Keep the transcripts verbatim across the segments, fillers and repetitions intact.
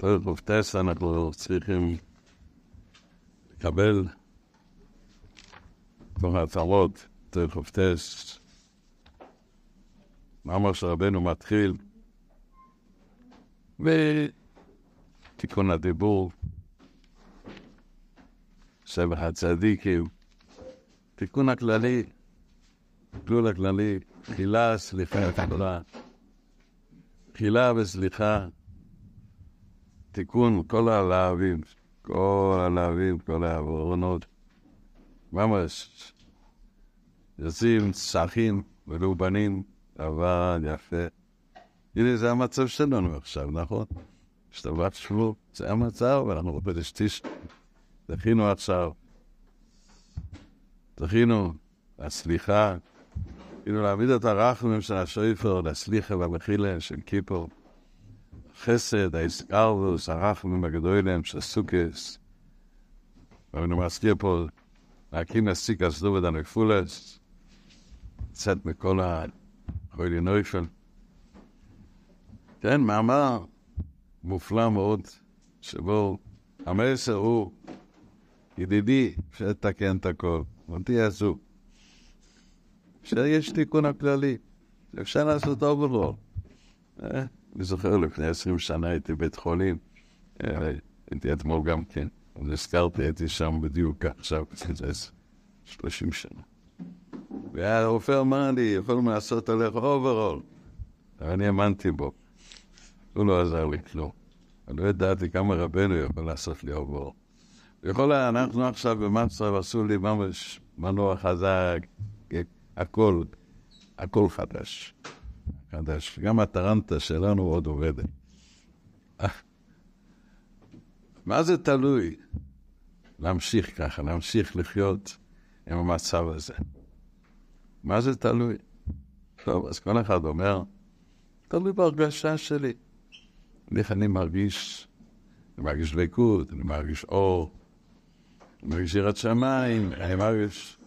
פרק ק"ט אנחנו צריכים לקבל תוך ההצהרות, פרק ק"ט, מאמר שרבנו מתחיל ותיקון הדיבור, שבח הצדיקים, תיקון הכללי, תיקון הכללי, תחילה, סליחה, תחילה, תחילה וסליחה, תיקון כל הלהבים, כל הלהבים, כל העברונות, ממש, יוצאים צחים ולא בנים, אבל יפה. הנה, זה המצב שלנו עכשיו, נכון? שתבח שבו, זה המצב, ואנחנו רופא לשתיש. זכינו עכשיו, זכינו, הסליחה, כאילו להעמיד את הרחמים של השויפר, לסליחה והמחילה של כיפור, חסד, ההסגרוס, הרחמים הגדולים של סוכס, ואני מזכיר פה, להקים נסיק הסדו ודנפולס, לצאת מכל החולי נויפל. כן, מאמר מופלא מאוד, שבו המסר הוא, ידידי, שתקן את הכל, אותי עשו. שיש תיקון הכללי, אפשר לעשות אוברול. אני זוכר, לפני עשרים שנה הייתי בית חולים, הייתי אתמול גם כן, אז הזכרתי, הייתי שם בדיוק עכשיו, שלושים שנה. והרופא אמר לי, יכולים לעשות עליך אוברול. אני האמנתי בו. הוא לא עזר לי כלום. אני לא ידעתי כמה רבנו יכול לעשות לי אוברול. בכל אנחנו עכשיו במצב עשו לי ממש מנוע חזק, הכל, הכל חדש. חדש. גם הטרנטה שלנו עוד עובדת. מה זה תלוי? להמשיך ככה, להמשיך לחיות עם המצב הזה. מה זה תלוי? טוב, אז כל אחד אומר, תלוי בהרגשה שלי. איך אני מרגיש, אני מרגיש דבקות, אני מרגיש אור, אני מרגיש יראת שמיים, אני מרגיש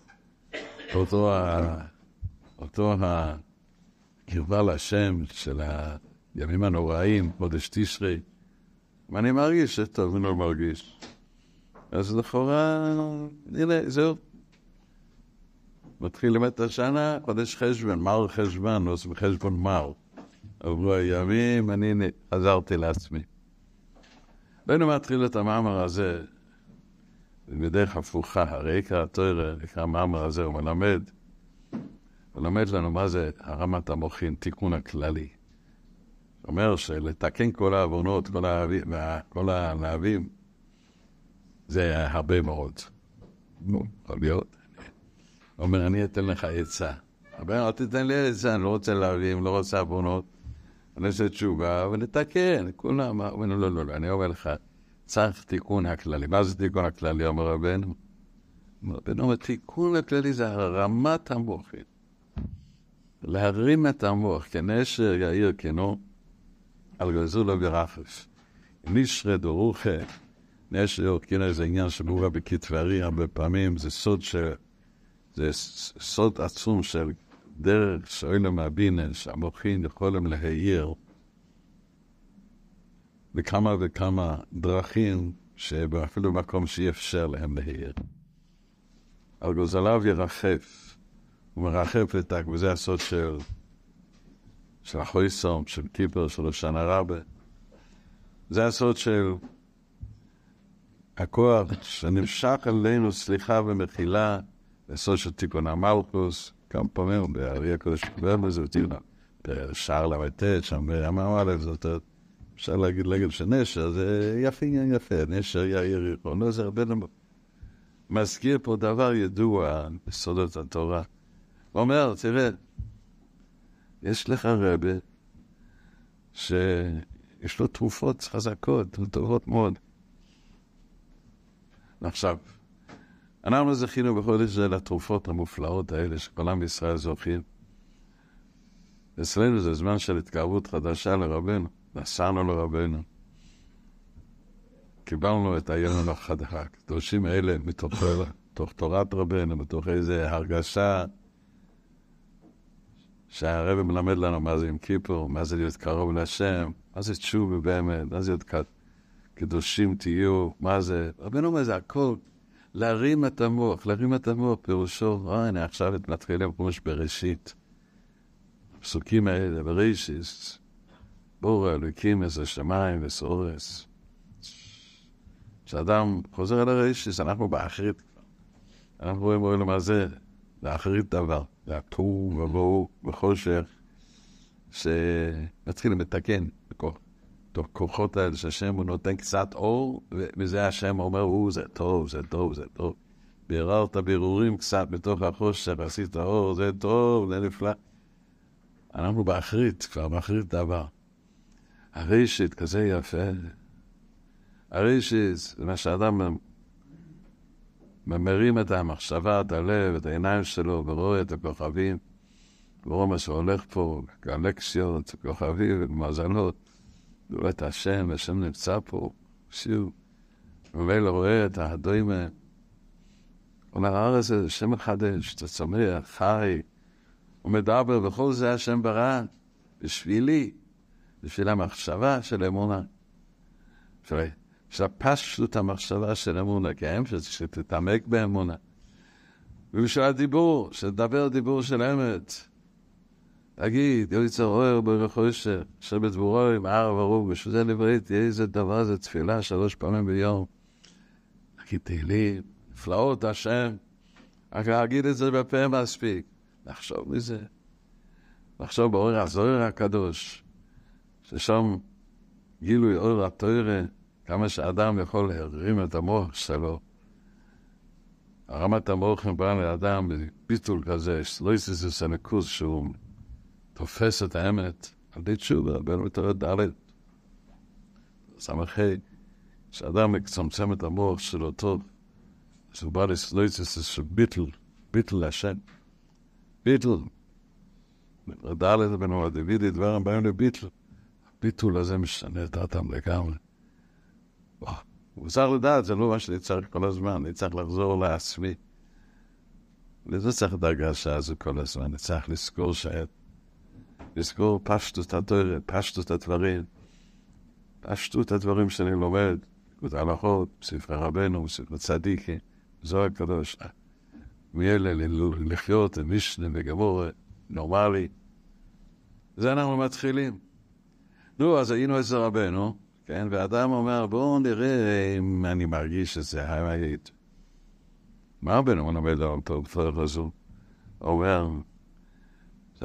אותו ה... אותו ה... קרבה לשם של הימים הנוראים, חודש תשרי. ואני מרגיש שטוב, אני לא מרגיש. אז לכאורה, הנה, זהו. מתחילים את השנה, חודש חשבון, מר חשבון, עושים חשבון מר. עברו הימים, אני חזרתי לעצמי. ואני מתחיל את המאמר הזה, בדרך הפוכה, הרי עיקר התורה, עיקר המאמר הזה הוא מלמד, מלמד לנו מה זה הרמת המוחין, תיקון הכללי. זאת אומרת שלתקן כל העוונות, כל הלהבים, זה הרבה מאוד. נו, יכול להיות. הוא אומר, אני אתן לך עצה. הרבה, תתן לי עצה, אני לא רוצה להבים, לא רוצה עוונות. אני עושה תשובה, ונתקן, כולם, לא, לא, לא, לא, אני אומר לך, צריך תיקון הכללי. מה זה תיקון הכללי, אומר רבנו? רבנו אומר, תיקון הכללי זה הרמת המוחין. להרים את המוח, כנשר יאיר כנו, על גזולו ברחש. נשרד ורוח, נשר יורקינה זה עניין שמורה בכתברי הרבה פעמים, זה סוד של, זה סוד עצום של דרך שאולם הבינה, שהמוחין יכולים להאיר, וכמה וכמה דרכים שאפילו מקום שאי אפשר להם להאיר. על גוזליו ירחף. הוא מרחף לתק, וזה הסוד של, של החויסום, של קיפר, של השנה רבה. זה הסוד של הכוח שנמשך אלינו סליחה ומחילה, הסוד של תיקון המלכוס, כמה פעמים, בארי הקודש כבר לזה, ותירנה, שער למתת, שם ברמה א', זאת אומרת, אפשר להגיד לגד שנשר, זה יפה, יפה, נשר יאיר ירחון, לא זה הרבה למות. מזכיר פה דבר ידוע בסודות התורה. הוא אומר, תראה, יש לך רבי שיש לו תרופות חזקות, טובות מאוד. עכשיו, אנחנו זכינו בחודש זה לתרופות המופלאות האלה שכולם בישראל זוכים. אצלנו זה זמן של התקרבות חדשה לרבנו, נסענו לרבנו. קיבלנו את היום החדש, הקדושים האלה מתוך תורת רבנו, מתוך איזו הרגשה שהרב מלמד לנו מה זה עם כיפור, מה זה להיות קרוב לשם, מה זה תשובה באמת, מה זה להיות קדושים תהיו, מה זה? רבנו אומר, זה הכל, להרים את המוח, להרים את המוח, פירושו, אה, הנה, עכשיו את מתחילים ממש בראשית. הפסוקים האלה, בראשית, בור האלוקים איזה שמיים וסורס. כשאדם חוזר על הראשית, אנחנו באחרית כבר. אנחנו רואים, רואים למה זה, לאחרית דבר, להטור ובואו וחושר, שמתחילים לתקן בכוח. תוך כוחות האלה שהשם הוא נותן קצת אור, וזה השם אומר, הוא זה טוב, זה טוב, זה טוב. ביררת בירורים קצת בתוך החושר, עשית אור, זה טוב, זה נפלא. אנחנו באחרית, כבר באחרית דבר. הראשית כזה יפה. הראשית, זה מה שאדם ממרים את המחשבה, את הלב, את העיניים שלו, ורואה את הכוכבים, ורואה מה שהולך פה, גלקסיות, כוכבים, מזלות. הוא רואה את השם, השם נמצא פה, שוב, ובאלה רואה את ההדויים. אומר, הארץ זה שם מחדש, אתה צומח, חי, הוא מדבר, וכל זה השם ברא, בשבילי, בשביל המחשבה של אמונה. שפשו את המחשבה של אמונה, כי האם שתתעמק באמונה. ובשביל הדיבור, שדבר דיבור של אמת, תגיד, יוליצר אוהר ברחושר, שבת בוראו עם ערב הרוב, בשביל זה לברית, יהיה איזה דבר, זה תפילה שלוש פעמים ביום. תגיד, תהילים, נפלאות השם. רק להגיד את זה בפה מספיק. נחשוב מזה. נחשוב באור הזוהר הקדוש, ששם גילוי אור התורה, כמה שאדם יכול להרים את המוח שלו. הרמת המוח מבן לאדם, בביטול כזה, לא יסיס איזה נקוז שהוא תופס את האמת, על די תשובה, בין מתורת ד' סמכי, כשאדם מצמצם את המוח שלו טוב, אז הוא בא לסלויץ איזה ביטל, ביטל השם. ביטל. ד' בן אור דוידי, דבר הם באים לביטל. הביטול הזה משנה את האדם לגמרי. הוא צריך לדעת, זה לא מה שאני צריך כל הזמן, אני צריך לחזור לעצמי. וזה צריך דרגה שעה זה כל הזמן, אני צריך לזכור שאת לזכור פשטות התורה, פשטות הדברים, פשטות הדברים שאני לומד, את ההלכות, ספרי רבנו, ספרי צדיקי, זוהר הקדוש, מאלה לחיות, משנה וגמורה, נורמלי. זה אנחנו מתחילים. נו, אז היינו אצל רבנו, כן, ואדם אומר, בואו נראה אם אני מרגיש שזה האמת. מה רבנו מלמד על התורה הזו? אומר,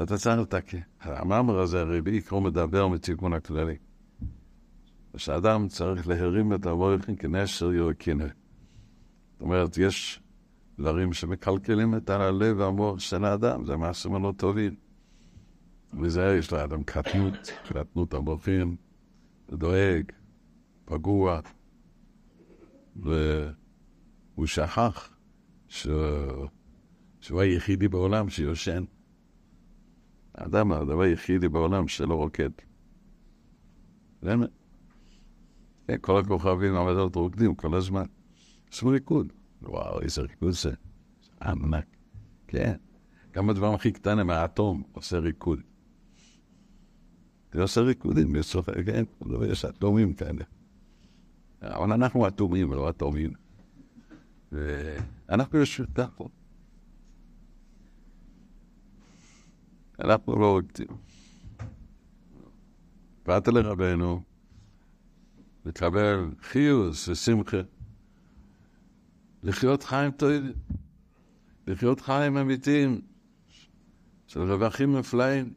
אתה צריך לתקן. המאמר הזה הרבי יקרו מדבר מתיקון הכללי. ושאדם צריך להרים את המוח כנשר יורקינו. זאת אומרת, יש דברים שמקלקלים את הלב והמוח של האדם, זה מעשים לא טובים. וזה יש לאדם קטנות, קטנות המוחים, דואג, פגוע, והוא שכח שהוא היחידי בעולם שיושן. האדם הדבר היחידי בעולם שלא רוקד. כל הכוכבים המדעות רוקדים כל הזמן. עשו ריקוד. וואו, איזה ריקוד זה. ענק. כן. גם הדבר הכי קטן עם האטום עושה ריקוד. זה עושה ריקודים. יש אטומים כאלה. אבל אנחנו אטומים ולא אטומים. ואנחנו יש ככה. אנחנו לא רוקדים. באת לרבנו, לקבל חיוס ושמחה, לחיות חיים טובים, לחיות חיים אמיתיים, של רווחים נפלאים.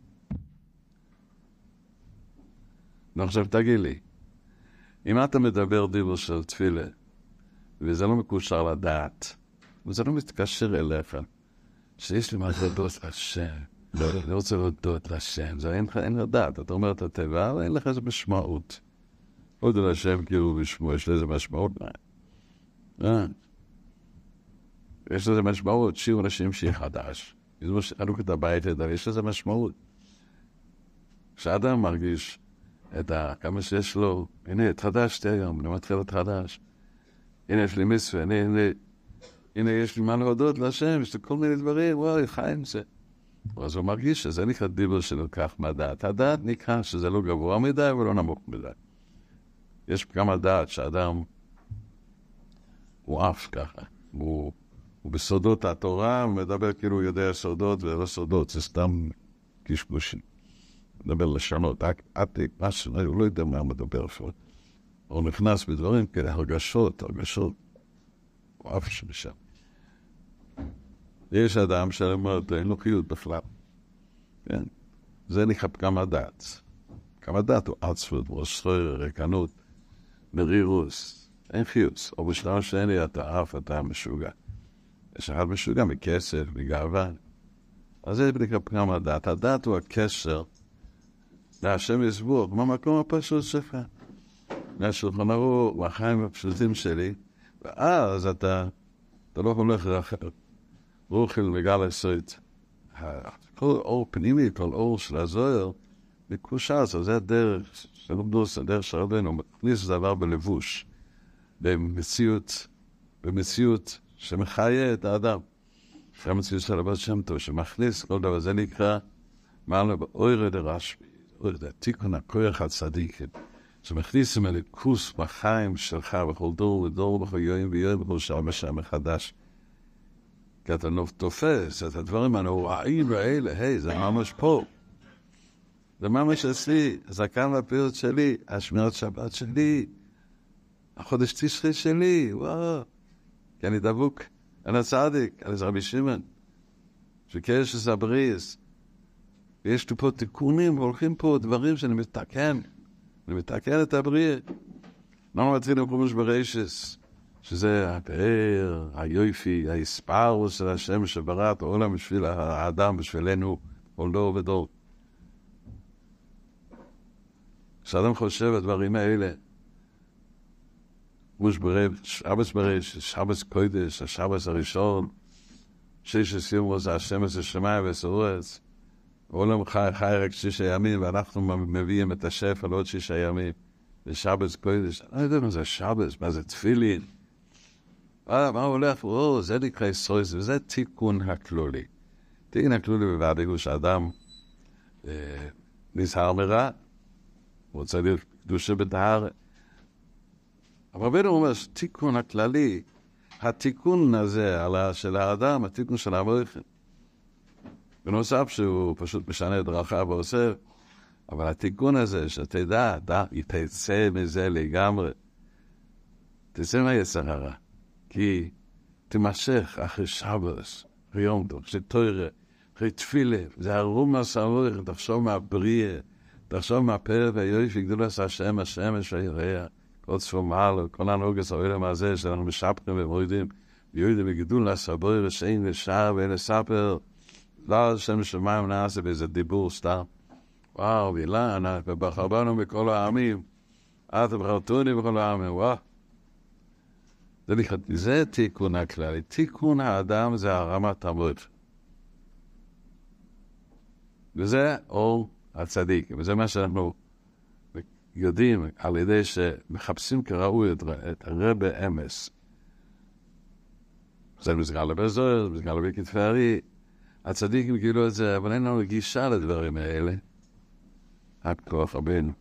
עכשיו תגיד לי, אם אתה מדבר דיבור של תפילה, וזה לא מקושר לדעת, וזה לא מתקשר אליך, שיש לי מה לדעות השם, לא, אני רוצה להודות לשם, זה אין לדעת, אתה אומר את הטבע, אבל אין לך איזו משמעות. עוד על השם כאילו בשמו, יש לזה משמעות? אה. יש לזה משמעות, שיר אנשים שיר חדש. חנוק את הבית, יש לזה משמעות. כשאדם מרגיש כמה שיש לו, הנה, התחדשתי היום, אני מתחיל להתחדש. הנה, יש לי מצווה, הנה, יש לי מה להודות לשם, יש לי כל מיני דברים, וואי, חיים זה. אז הוא מרגיש שזה נקרא דיבר שלוקח מהדעת. הדעת נקרא שזה לא גבוה מדי ולא נמוך מדי. יש גם הדעת שאדם הוא אף ככה, הוא, הוא בסודות התורה, הוא מדבר כאילו הוא יודע סודות ולא סודות, זה סתם קשקושים. מדבר לשנות, עתיק, משהו, הוא לא יודע מה מדבר אפשר. הוא נכנס בדברים כאלה, הרגשות, הרגשות, הוא אף שמשם. יש אדם שלמוד, אין לו חיות בכלל. כן, זה נחפ גם הדעת. גם הדעת הוא עצבות, רוסר, רקנות, מרירוס, אין חיוץ. או בשלב שני, אתה אף, אתה משוגע. יש אחד משוגע מכסף, מגאווה. אז זה נחפ גם הדעת. הדעת הוא הקשר להשם יסבור, במקום הפשוט שלך. מהשולחן הרוח, מהחיים הפשוטים שלי, ואז אתה, אתה לא הולך לאחר. רוחל וגל עשית. כל אור פנימי, כל אור של הזוהר, בקושה, זה הדרך, זה הדרך שרדנו, מכניס דבר בלבוש, במציאות, במציאות שמחיה את האדם. זה המציאות של הבת שם טוב, שמכניס כל דבר, זה נקרא, מעלה באוירי דרשבי, אוירי דתיקון הכוח הצדיקים, שמכניסים הליכוס בחיים שלך, בכל דור ודור, בכל יואים ויואים, בכל שם ושם מחדש. כי אתה תופס את הדברים הנוראים האלה, היי, זה ממש פה. זה ממש אצלי, הזקן והפעילות שלי, השמירת שבת שלי, החודש תשרי שלי, וואו. כי אני דבוק, אני צדיק, אני רבי שמעון. שקש זה הבריס. ויש פה תיקונים, והולכים פה דברים שאני מתקן. אני מתקן את הבריא. אנחנו מתחילים קומש ברשס. שזה הפאר, היופי, ההספרוס של השם שברא את העולם בשביל האדם, בשבילנו, כל דור ודור. כשאדם חושב הדברים האלה, שבס ברש, שבס קודש, השבס הראשון, שיש עשימו זה השם הזה שמיים וסורץ, העולם חי, חי רק שישה ימים, ואנחנו מביאים את השפע לעוד שישה ימים. ושבס קודש, אני יודע מה זה שבס, מה זה תפילין. מה הולך? או, זה נקרא ישרויס, וזה תיקון הכלולי. תיקון הכלולי בוודאי שאדם נזהר מרע, רוצה להיות קדושה בטהרה. אבל רבינו אומר שתיקון הכללי, התיקון הזה של האדם, התיקון של המויכן, בנוסף שהוא פשוט משנה דרכה ועושה, אבל התיקון הזה שתדע, תצא מזה לגמרי, תצא מהיצר הרע. כי תימשך אחרי שבס, אחרי יום טוב, אחרי תורה, אחרי תפילה, זה הרום הסמוך, תחשוב מהבריא, תחשוב מהפר והיופי, גדול עשה השם, השמש והירח, כל צפום הלאה, כל הנוגס העולם הזה, שאנחנו משפחים ומורידים, ויועדים בגדול עשה בריא, שאין לשער ואין לספר, לא השם שמיים נעשה באיזה דיבור סתם. וואו, אילנה, ובחר בנו מכל העמים, את בחרתוני בכל העמים, וואו. זה תיקון הכללי. תיקון האדם זה הרמת המוד. וזה אור הצדיק. וזה מה שאנחנו יודעים על ידי שמחפשים כראוי את הרבה אמס. זה מזגר לבי זוהר, זה מזגר לבי כתפארי. הצדיקים גילו את זה, אבל אין לנו גישה לדברים האלה. עד כוח רבינו.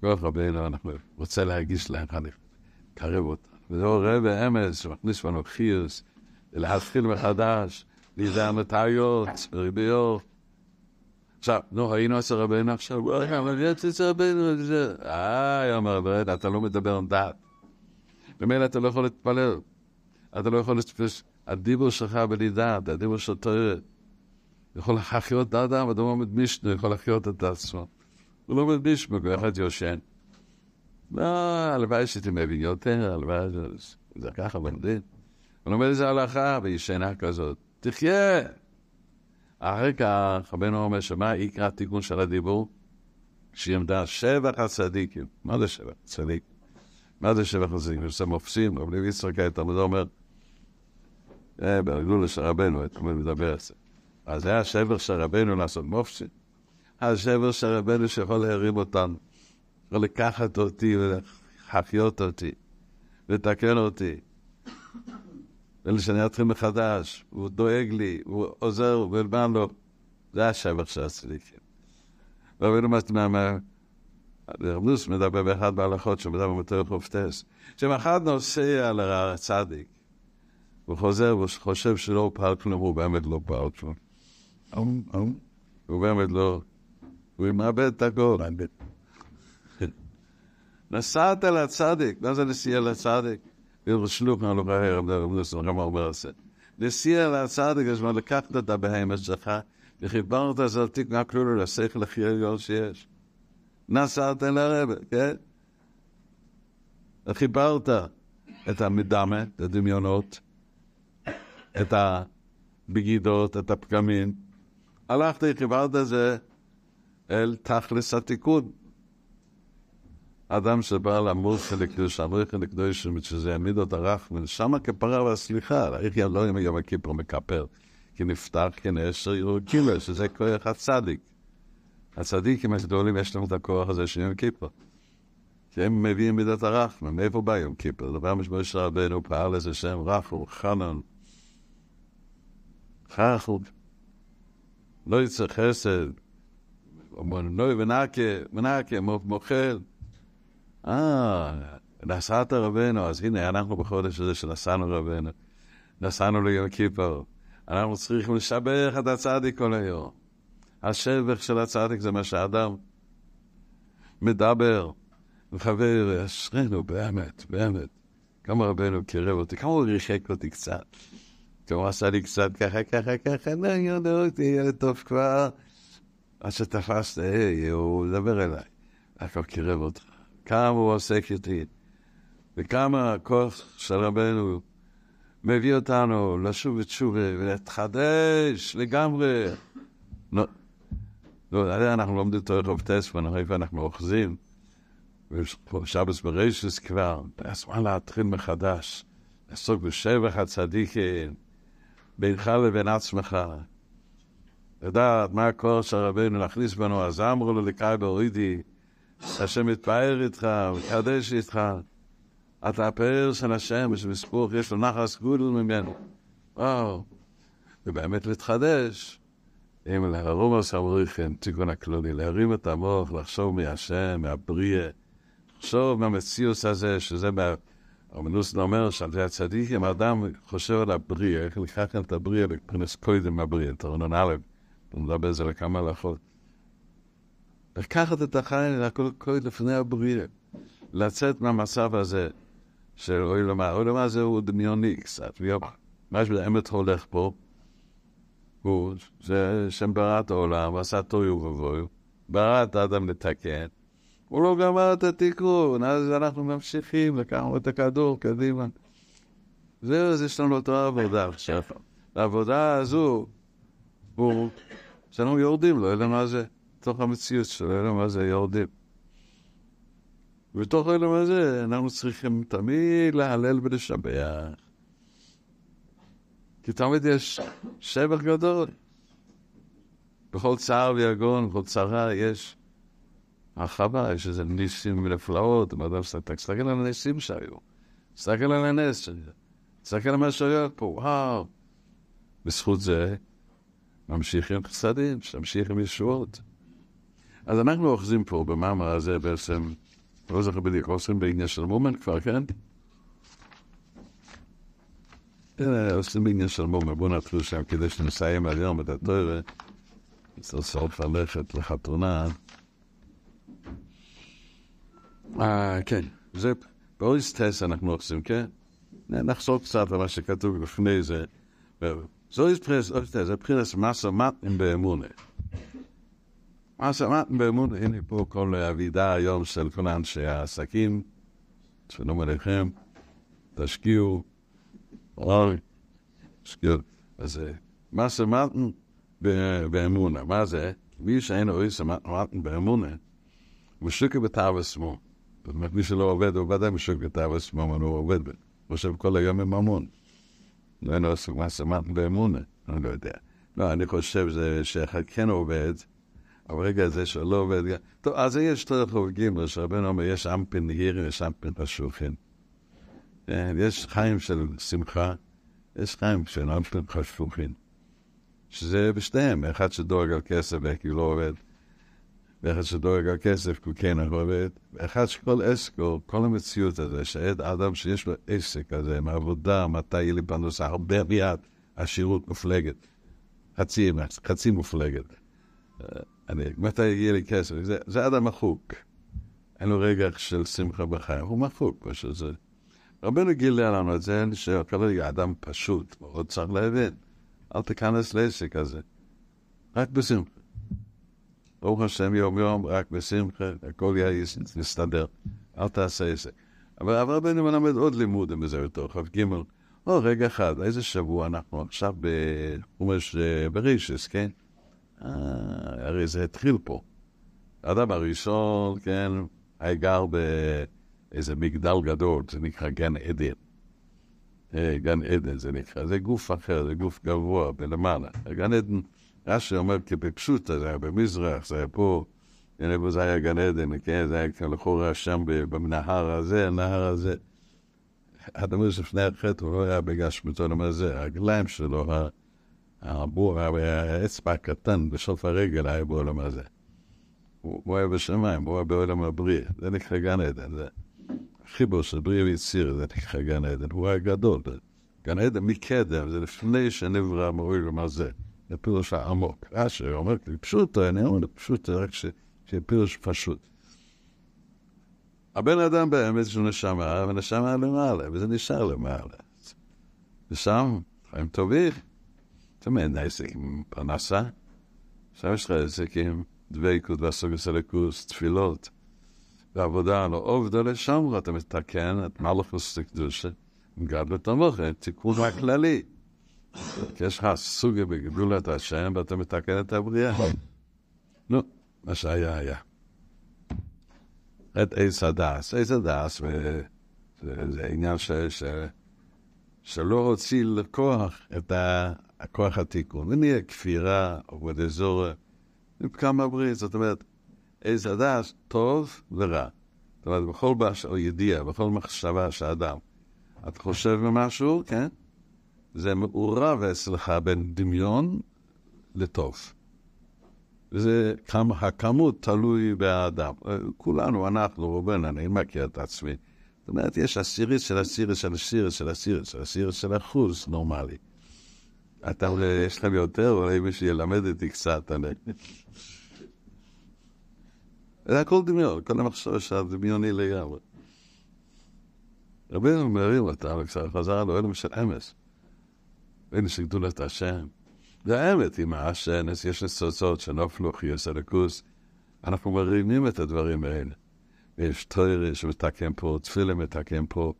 כוח רבינו, אנחנו רוצה להגיש להם, אני קרב אותה. וזה הורא באמץ, שמכניס בנו חיוס, להתחיל מחדש, לידע מטעיות, ריביות. עכשיו, נו, היינו עשר רבינו עכשיו, אבל יש עשר רבינו, זה... אה, יאמר, ברדה, אתה לא מדבר עם דעת. במילא אתה לא יכול להתפלל. אתה לא יכול להתפש... הדיבור שלך בלי דעת, הדיבור של תורה. יכול לחיות את האדם, אדם עומד מישנו, יכול לחיות את עצמו. הוא לא עומד מישנו, הוא אחד יושן. לא, הלוואי שאתה מבין יותר, הלוואי שזה ככה בנדין. הוא לומד איזה הלכה וישנה כזאת. תחיה! אחרי כך, רבינו אומר שמה יקרא תיקון של הדיבור? שימדה שבח הצדיקים. מה זה שבח הצדיק? מה זה שבח הצדיקים? כשאתם מופסים, רב לוי יצחק התלמידו אומר, אה, ברגלול של רבינו, אתה מדבר על זה. אז זה השבר של רבינו לעשות מופסים. השבר של רבינו שיכול להרים אותנו. ולקחת אותי ולחיות אותי ותקן אותי ולשני אתכם מחדש, הוא דואג לי, הוא עוזר, הוא בלבן לו. זה השבח של הצדיקים. ואבינו מה הרבנוס מדבר באחד בהלכות שמדבר בתור חופטס, שמאחד נוסע לצדיק, הוא חוזר וחושב שלא פעל כלום, הוא באמת לא פעל כלום. הוא באמת לא, הוא מאבד את הכל. נסעת לצדיק, מה זה נסיע לצדיק? שלוק נהלוכה הרבנוס, הרמר ברסה. נסיע לצדיק, זאת אומרת, לקחת את הבהמת שלך, וחיברת את זה לתיק מהכלול לשכל הכי עליון שיש. נסעת לרבא, כן? חיברת את המדמה, את הדמיונות, את הבגידות, את הפקמים. הלכת, חיברת את זה אל תכלס התיקון. אדם שבא למורך לקדוש, המורך לקדוש, שזה יעמיד אותה רחמן, שמה כפרה והסליחה, להריך יד לא ימי יום הכיפר מכפר, כי נפתח כנשר ירוקילה, שזה כוח הצדיק. הצדיקים הגדולים יש להם את הכוח הזה של יום כיפר. שהם מביאים מידת הרחמן, מאיפה בא יום כיפר? דבר משמעו שרבנו פעל איזה שם רחו, חנן, חחו, לא יצא חסד, נוי ונקה, ונקה, מוכל, אה, נסעת רבנו, אז הנה אנחנו בחודש הזה שנסענו רבנו, נסענו ליום כיפר, אנחנו צריכים לשבח את הצדיק כל היום. השבח של הצדיק זה מה שאדם מדבר, וחבר, אשרנו באמת, באמת, כמה רבנו קירב אותי, כמה הוא ריחק אותי קצת, כמה עשה לי קצת ככה, ככה, ככה, לא יודע אותי, ילד טוב כבר, עד שתפסת, היי, הוא דבר אליי, הכל קירב אותך. כמה הוא עוסק איתי, וכמה הכוח של רבנו מביא אותנו לשוב ותשובה ולהתחדש לגמרי. לא, לא, אנחנו לומדים תורת חופטס, ואנחנו אוחזים, ושבס ברשס כבר, הזמן להתחיל מחדש, לעסוק בשבח הצדיקים, בינך לבין עצמך. לדעת מה הכוח של רבנו להכניס בנו, אז אמרו לו לקאי באורידי, השם מתפאר איתך, מתחדש איתך. אתה הפאר של השם, ושבספוך יש לו נחס גודל ממנו. וואו. ובאמת להתחדש. אם להרום על סבריכם, תיקון הכלולי, להרים את המוח, לחשוב מהשם, מהבריא, לחשוב מהמציאוס הזה, שזה מה... הרמנוס נאמר שעל זה הצדיק, אם האדם חושב על הבריא, איך לקחת את הבריא, לפרנס קוידם הבריא, תרונן א', נדבר בזה לכמה הלכות. לקחת את החיים, להכל קויד לפני הבריא, לצאת מהמצב הזה, של אוי למה, אוי למה זה הוא דמיוני קצת, מה שבאמת הולך פה, הוא שם ברא את העולם, ועשה תוהו ובוהו, ברא את האדם לתקן, הוא לא גמר את התיקון, אז אנחנו ממשיכים, לקחנו את הכדור קדימה. זהו, אז יש לנו אותו עבודה עכשיו. העבודה הזו, הוא, שאנחנו יורדים לו, אלא מה זה, תוך המציאות שלו, אלא מה זה יורדים. ובתוך העולם הזה, אנחנו צריכים תמיד להלל ולשבח. כי תמיד יש שבח גדול. בכל צער ויגון, בכל צרה, יש הרחבה, יש איזה ניסים ונפלאות. תסתכל על הניסים שהיו. תסתכל על הנס. תסתכל על מה שהיה פה. וואו. בזכות זה, ממשיכים חסדים, ממשיכים ישועות. אז אנחנו אוחזים פה במאמר הזה בעצם... לא זוכר בדיוק, עושים בעניין של מומן כבר, כן? עושים בעניין של מומן, בואו נתחיל שם כדי שנסיים על יום את התורה. צריך סוף ללכת לחתונה. אה, כן, זה באוריס טס אנחנו עושים, כן? נחזור קצת על מה שכתוב לפני זה. זה אוריס טס, זה פרינס מסה מתן באמונה. מה שמעתם באמון, הנה פה כל הוועידה היום של כל אנשי העסקים, שלום עליכם, תשקיעו, אורי, תשקיעו, אז מה שמעתם באמונה, מה זה? מי שאין אורי שמעתם באמונה, משוק בתאו עצמו, זאת אומרת, מי שלא עובד, הוא ודאי משוק בתאו עצמו, אבל הוא עובד, הוא חושב כל היום עם אמון, לא אין עוסק מה שמעתם באמונה, אני לא יודע, לא, אני חושב שאחד כן עובד, אבל רגע זה שלא עובד גם. טוב, אז יש שתי חורגים, שרבנו אומר, יש עם פן ירם, יש עם פן חשוכן. יש חיים של שמחה, יש חיים של עם פן חשוכן. שזה בשתיהם, אחד שדורג על כסף, כי הוא לא עובד. ואחד שדורג הכסף, קוקן, החובד, ואחד שכל עסקו, כל המציאות הזה, שעד אדם שיש לו עסק הזה, מעבודה, מתי ליפנוס, הרבה ביד, השירות מופלגת, חצי, חצי מופלגת. אני, מתי יהיה לי כסף? זה, זה אדם מחוק. אין לו רגע של שמחה בחיים, הוא מחוק, פשוט זה. רבנו גילה לנו את זה, שכרגע אדם פשוט, מאוד צריך להבין. אל תיכנס לעסק הזה. רק בשמחה. ברוך השם יום יום, רק בשמחה, הכל יעיס, נסתדר. אל תעשה עסק. אבל רבנו מלמד עוד לימוד עם זה בתוך ח"ג. לא, רגע אחד, איזה שבוע אנחנו עכשיו בחומש בראשית, כן? הרי זה התחיל פה. האדם הראשון, כן, היה גר באיזה מגדל גדול, זה נקרא גן עדן. גן עדן זה נקרא, זה גוף אחר, זה גוף גבוה, בלמעלה. גן עדן, רש"י אומר כבפשוט, זה היה במזרח, זה היה פה, זה היה גן עדן, כן, זה היה כלכורה שם בנהר הזה, הנהר הזה. האדם אומר שפני החטא הוא לא היה בגשמתון הזה, הרגליים שלו, הבור, האצבע הקטן בשוף הרגל היה בעולם הזה. הוא היה בשמיים, הוא היה בעולם הבריא, זה נקרא גן עדן, זה חיבור של בריא ויציר, זה נקרא גן עדן, הוא היה גדול, גן עדן מקדם, זה לפני שנברא מעולם הזה, זה פירוש העמוק. רש"י אומר לי, פשוטו, אני אומר, פשוטו, רק שפירוש פשוט. הבן אדם באמת שהוא נשמה, ונשמה למעלה, וזה נשאר למעלה. ושם, חיים טובים, תמיד עסק עם פרנסה, שם יש לך עסק עם דבקות והסוגס הלכוס, תפילות, ועבודה לא עובדה לשמר, אתה מתקן את מלכוס הקדושה, גד ותמוכן, תיקון הכללי. כי יש לך סוגה בגדולת השם, ואתה מתקן את הבריאה. נו, מה שהיה היה. את עץ הדס, עץ הדס, זה עניין שלא הוציא לכוח את הכוח התיקון. ונהיה כפירה, עובד אזור, כמה בריא, זאת אומרת, עץ הדס טוב ורע. זאת אומרת, בכל באש או ידיעה, בכל מחשבה שהאדם, את חושב במשהו, כן? זה מעורב אצלך בין דמיון לטוב. וזה כמה, הכמות תלוי באדם. כולנו, אנחנו, רובן, אני מכיר את עצמי. זאת אומרת, יש עשירית של עשירית של עשירית של עשירית של עשירית של אחוז נורמלי. אתה אולי, יש לך יותר, אולי מישהו ילמד אותי קצת. אני... זה הכל דמיון, כל המחשב שהדמיוני לגמרי. הרבה אומרים אותם, כשחזר לו, אלו של אמס. אין שגדולת השם. והאמת היא מה שנס, יש נסוצות שנופלו חיוס הלכוס. אנחנו מרימים את הדברים האלה. ויש תוירי שמתקם פה, תפילה מתקם פה,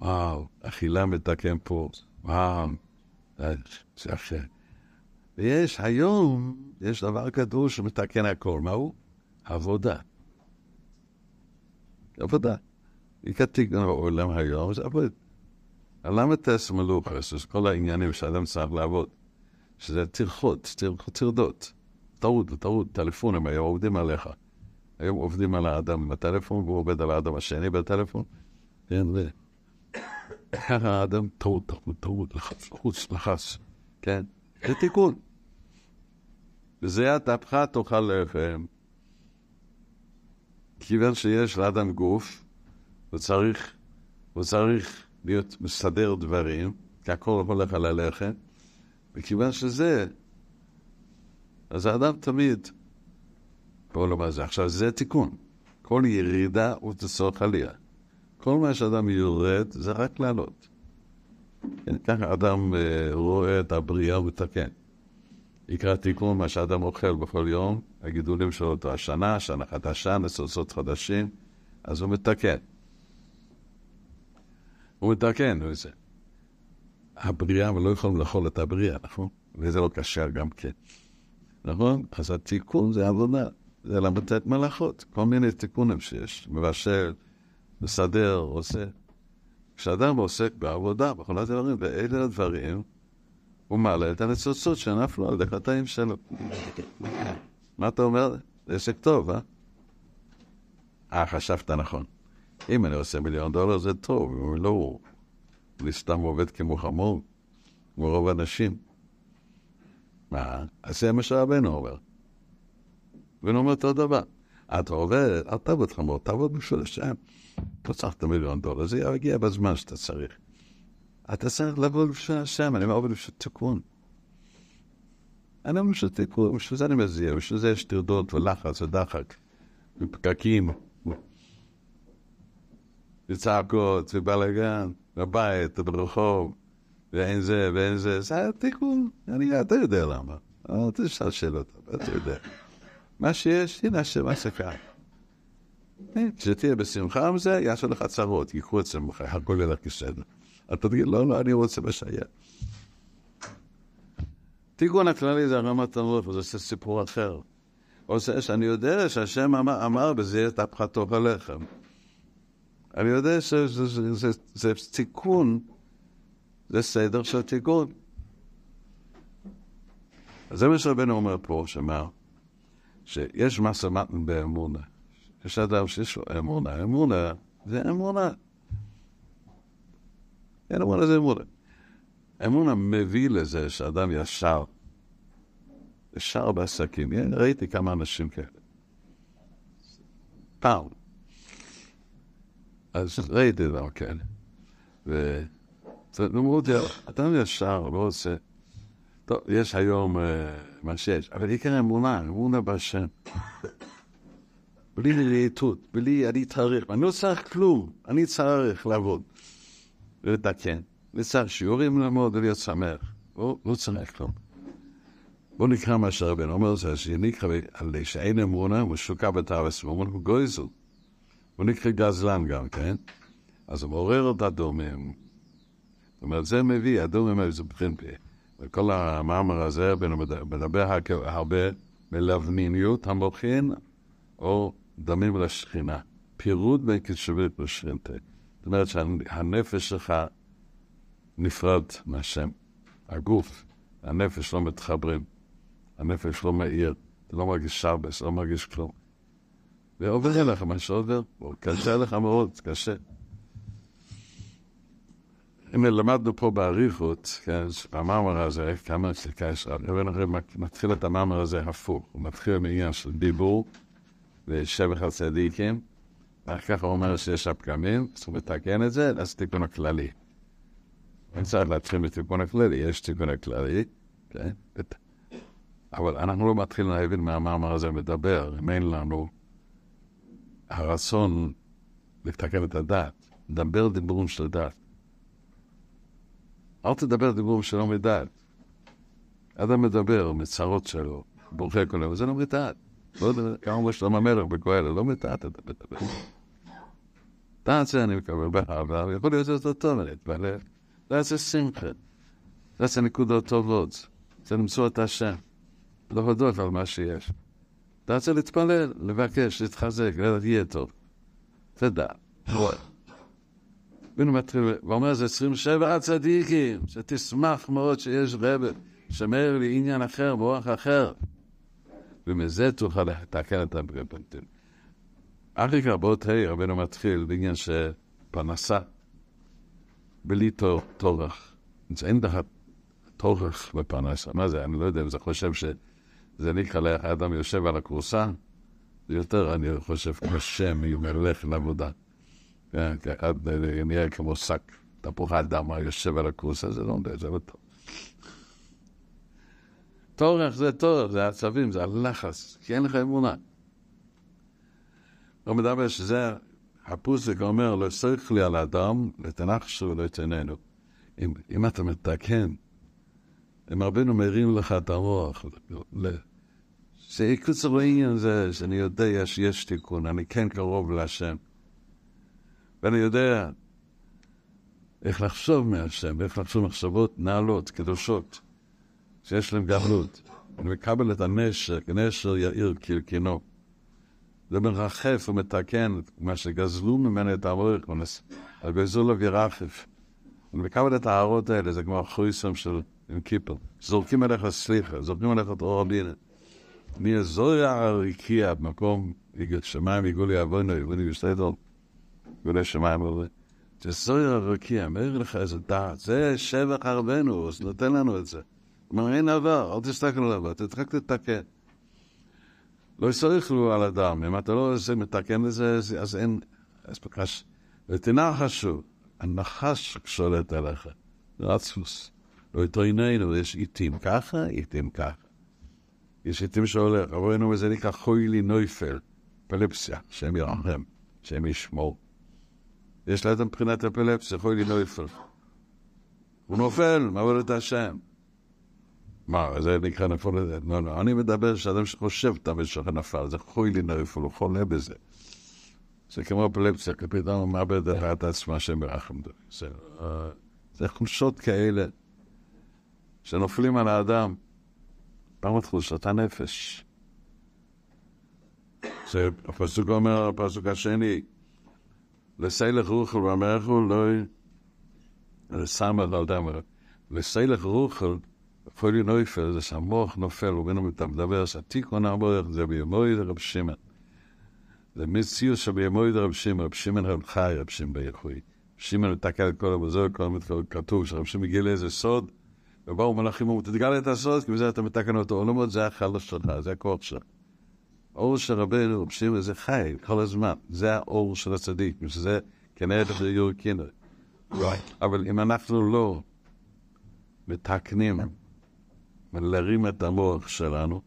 וואו, אכילה מתקם פה, וואו. ויש היום, יש דבר קדוש שמתקן הכל. מהו? עבודה. עבודה. יקתיק לנו עולם היום, זה עבוד. למה תס מלוכס, אז כל העניינים שאדם צריך לעבוד, שזה תרחות, תרדות, טעות, טעות, טלפונים, היום עובדים עליך. היום עובדים על האדם בטלפון, והוא עובד על האדם השני בטלפון. כן, ו... האדם טעות, טעות, טעות, לחץ, לחוץ, לחץ. כן, זה תיקון. וזה התהפכה תאכל לכם. כיוון שיש לאדם גוף, הוא צריך, הוא צריך... להיות מסדר דברים, כי הכל הולך על הלכת, וכיוון שזה, אז האדם תמיד, בעולם הזה, עכשיו זה תיקון. כל ירידה הוא תצורך עלייה. כל מה שאדם יורד, זה רק לעלות. ככה אדם רואה את הבריאה ותקן. יקרא תיקון מה שאדם אוכל בכל יום, הגידולים של אותו השנה, שנה חדשה, נסוצות חדשים, אז הוא מתקן. הוא מתקן, וזה. הבריאה, ולא יכולים לאכול את הבריאה, נכון? וזה לא קשר גם כן. נכון? אז התיקון זה עבודה. זה למתת מלאכות. כל מיני תיקונים שיש. מבשל, מסדר, עושה. כשאדם עוסק בעבודה, בכל הדברים, ואלה הדברים, הוא מעלה את הנצוצות שנפלו על דקתיים שלו. מה אתה אומר? זה עסק טוב, אה? אה, חשבת נכון. אם אני עושה מיליון דולר זה טוב, הוא לא, הוא סתם עובד כמו חמור, כמו רוב אנשים. מה? אז זה מה שהבן אומר. בן אומר אותו דבר. אתה עובד, אל תעבוד חמור, תעבוד בשביל השם. לא צריך את המיליון דולר, זה יגיע בזמן שאתה צריך. אתה צריך לעבוד בשביל השם, אני מעובד בשביל תיקון. אני אומר שתיקון, בשביל זה אני מזיע, בשביל זה יש טרדות ולחץ ודחק, ופקקים, וצעקות, ובלגן, בבית, ברחוב, ואין זה, ואין זה, זה היה תיקון. אתה יודע למה. אתה שאל שאלות, אתה יודע. מה שיש, הנה השם, מה שקרה. כשתהיה בשמחה עם זה, יעשו לך צרות, יקחו את שמחה, הכל ילך כשדה. אתה תגיד, לא, לא, אני רוצה בשעיה. תיקון הכללי זה הרמת תנרות, וזה סיפור אחר. עושה שאני יודע שהשם אמר בזה את הפחתו הלחם. אני יודע שזה תיקון, זה סדר של תיקון. אז זה מה שרבנו אומר פה, שאמר, שיש מסה מתן באמונה. יש אדם שיש לו אמונה, אמונה זה אמונה. אין אמונה זה אמונה. אמונה מביא לזה שאדם ישר, ישר בעסקים. ראיתי כמה אנשים כאלה. פעם. אז ראיתי דבר כאלה. ואמרו, אדם ישר לא עושה. טוב, יש היום מה שיש, אבל עיקר אמונה, אמונה בשם. בלי להיטות, בלי אני צריך, אני לא צריך כלום, אני צריך לעבוד. ולתקן, וצריך שיעורים לעמוד ולהיות שמח. לא צריך כלום. בוא נקרא מה שרבנו אומר, זה שנקרא עלי שאין אמונה, הוא שוקע בתאווס, הוא אומר, הוא גויזו. הוא נקרא גזלן גם, כן? אז הוא מעורר את הדומים. זאת אומרת, זה מביא, הדומים האלה זה פרינפי. וכל המאמר הזה מדבר הרבה מלבניניות המוחין או דמים לשכינה. פירוד בין קדשווית לשכינתה. זאת אומרת שהנפש שלך נפרד מהשם. הגוף, הנפש לא מתחברים. הנפש לא מאיר. אתה לא מרגיש שבס, לא מרגיש כלום. ועובר אליך מה שעובר. קשה לך מאוד, קשה. אם למדנו פה בעריכות, המאמר הזה, כמה שקשה, מתחיל את המאמר הזה הפוך, הוא מתחיל מעניין של דיבור ושבח הצדיקים, ואחר כך הוא אומר שיש הפגמים, אז הוא מתקן את זה, אז תיקון הכללי. אני צריך להתחיל בתיקון הכללי, יש תיקון הכללי, אבל אנחנו לא מתחילים להבין מה המאמר הזה מדבר, אם אין לנו הרצון לתקן את הדת, לדבר דיבורים של דת. אל תדבר דיבורים שלא מדעת. אדם מדבר מצרות שלו, בורחי כולם, זה לא מדעת. לא יודע, כמה שלום המלך בקהלת, לא מדעת אתה מדבר. דעת זה אני מקבל באהבה, ויכול להיות יותר טוב, אני אתבלב. דעת זה שמחה. דעת זה נקודות טובות. זה למצוא את השם. לא יודעת על מה שיש. דעת זה להתפלל, לבקש, להתחזק, לדעת יהיה טוב. זה דעת. ואומר, זה עשרים ושבע הצדיקים, שתשמח מאוד שיש רב שמר לי עניין אחר, באורח אחר. ומזה תוכל לתקן את הברבנטים. אחרי כרבות היי, רבנו מתחיל בעניין שפנסה, בלי תורך. אין לך תורך בפנסה. מה זה? אני לא יודע אם זה חושב שזה נקרא לאדם יושב על הכורסה, יותר אני חושב כשם יומלך לעבודה. נראה כמו שק, תפוח אדמה, יושב על הכוס הזה, לא יודע, זה לא טוב. תורך זה תורך, זה העצבים, זה הלחץ, כי אין לך אמונה. הוא מדבר שזה, הפוסק אומר, לא צריך לי על האדם, לתנחשו ולא יתננו. אם אתה מתקן, אם רבנו מרים לך את הרוח, זה קוצר העניין זה, שאני יודע שיש תיקון, אני כן קרוב להשם. ואני יודע איך לחשוב מהשם, איך לחשוב מחשבות נעלות, קדושות, שיש להם גבלות. אני מקבל את הנשר, נשר יאיר כלקינו. זה מרחף ומתקן מה שגזלו ממני את המורך, על בזול וירחף. אני מקבל את ההערות האלה, זה כמו החויסם של קיפל. זורקים עליך סליחה, זורקים עליך את אור הדין. נהיה זויה הרקיע במקום, שמיים יגול יעבונו, יבוני ושתדול. גולי שמיים רבי, תסוי הרקיע, מאיר לך איזה דעת, זה שבח הרבנו, אז נותן לנו את זה. כלומר, אין עבר, אל תסתכל על עבר, תתרק תתקן. לא יסלחו על אדם. אם אתה לא מתקן לזה, אז אין... ותנחשו, הנחש שולט עליך. זה עצמוס. לא התראינו, יש עיתים ככה, עיתים ככה. יש עיתים שהולך, ראינו איזה נקרא חוילי נויפל, אפילפסיה, שם ירחם, שם ישמור. יש לה את מבחינת אפילפסיה, חוילי נויפל. הוא נופל, מעבוד את השם. מה, זה נקרא נפול? לא, לא, אני מדבר שאדם שחושב תמיד שלך נפל, זה חוילי נויפל, הוא חולה בזה. זה כמו אפילפסיה, כפתאום מעבד את עצמה, שם ירחם. זה חולשות כאלה. שנופלים על האדם, פעם התחושת הנפש. זה הפסוק אומר, הפסוק השני, לסלח רוחל ומרחל לא... לסמד על דם, לסלח רוחל, פולי נויפל, זה שהמוח נופל, ובינו מתמדבר, שהתיקון המוח, זה בימוי רב שמען. זה מציאות שבימוי רב שמען, רב שמען רב חי, רב שמען ביחוי. רב שמען מתקל את כל הבזור, כל המתקל כתוב, שרב שמען מגיע לאיזה סוד, ובאו מלאכים אומרים, תתגלה את הסוד, כי בזה אתה מתקן אותו עולמות, זה החלש שלך, זה הכוח שלך. האור של רבנו, רב שמען, זה חי, כל הזמן. זה האור של הצדיק, שזה כנראה את היורקינו. אבל אם אנחנו לא מתקנים ולהרים את המוח שלנו,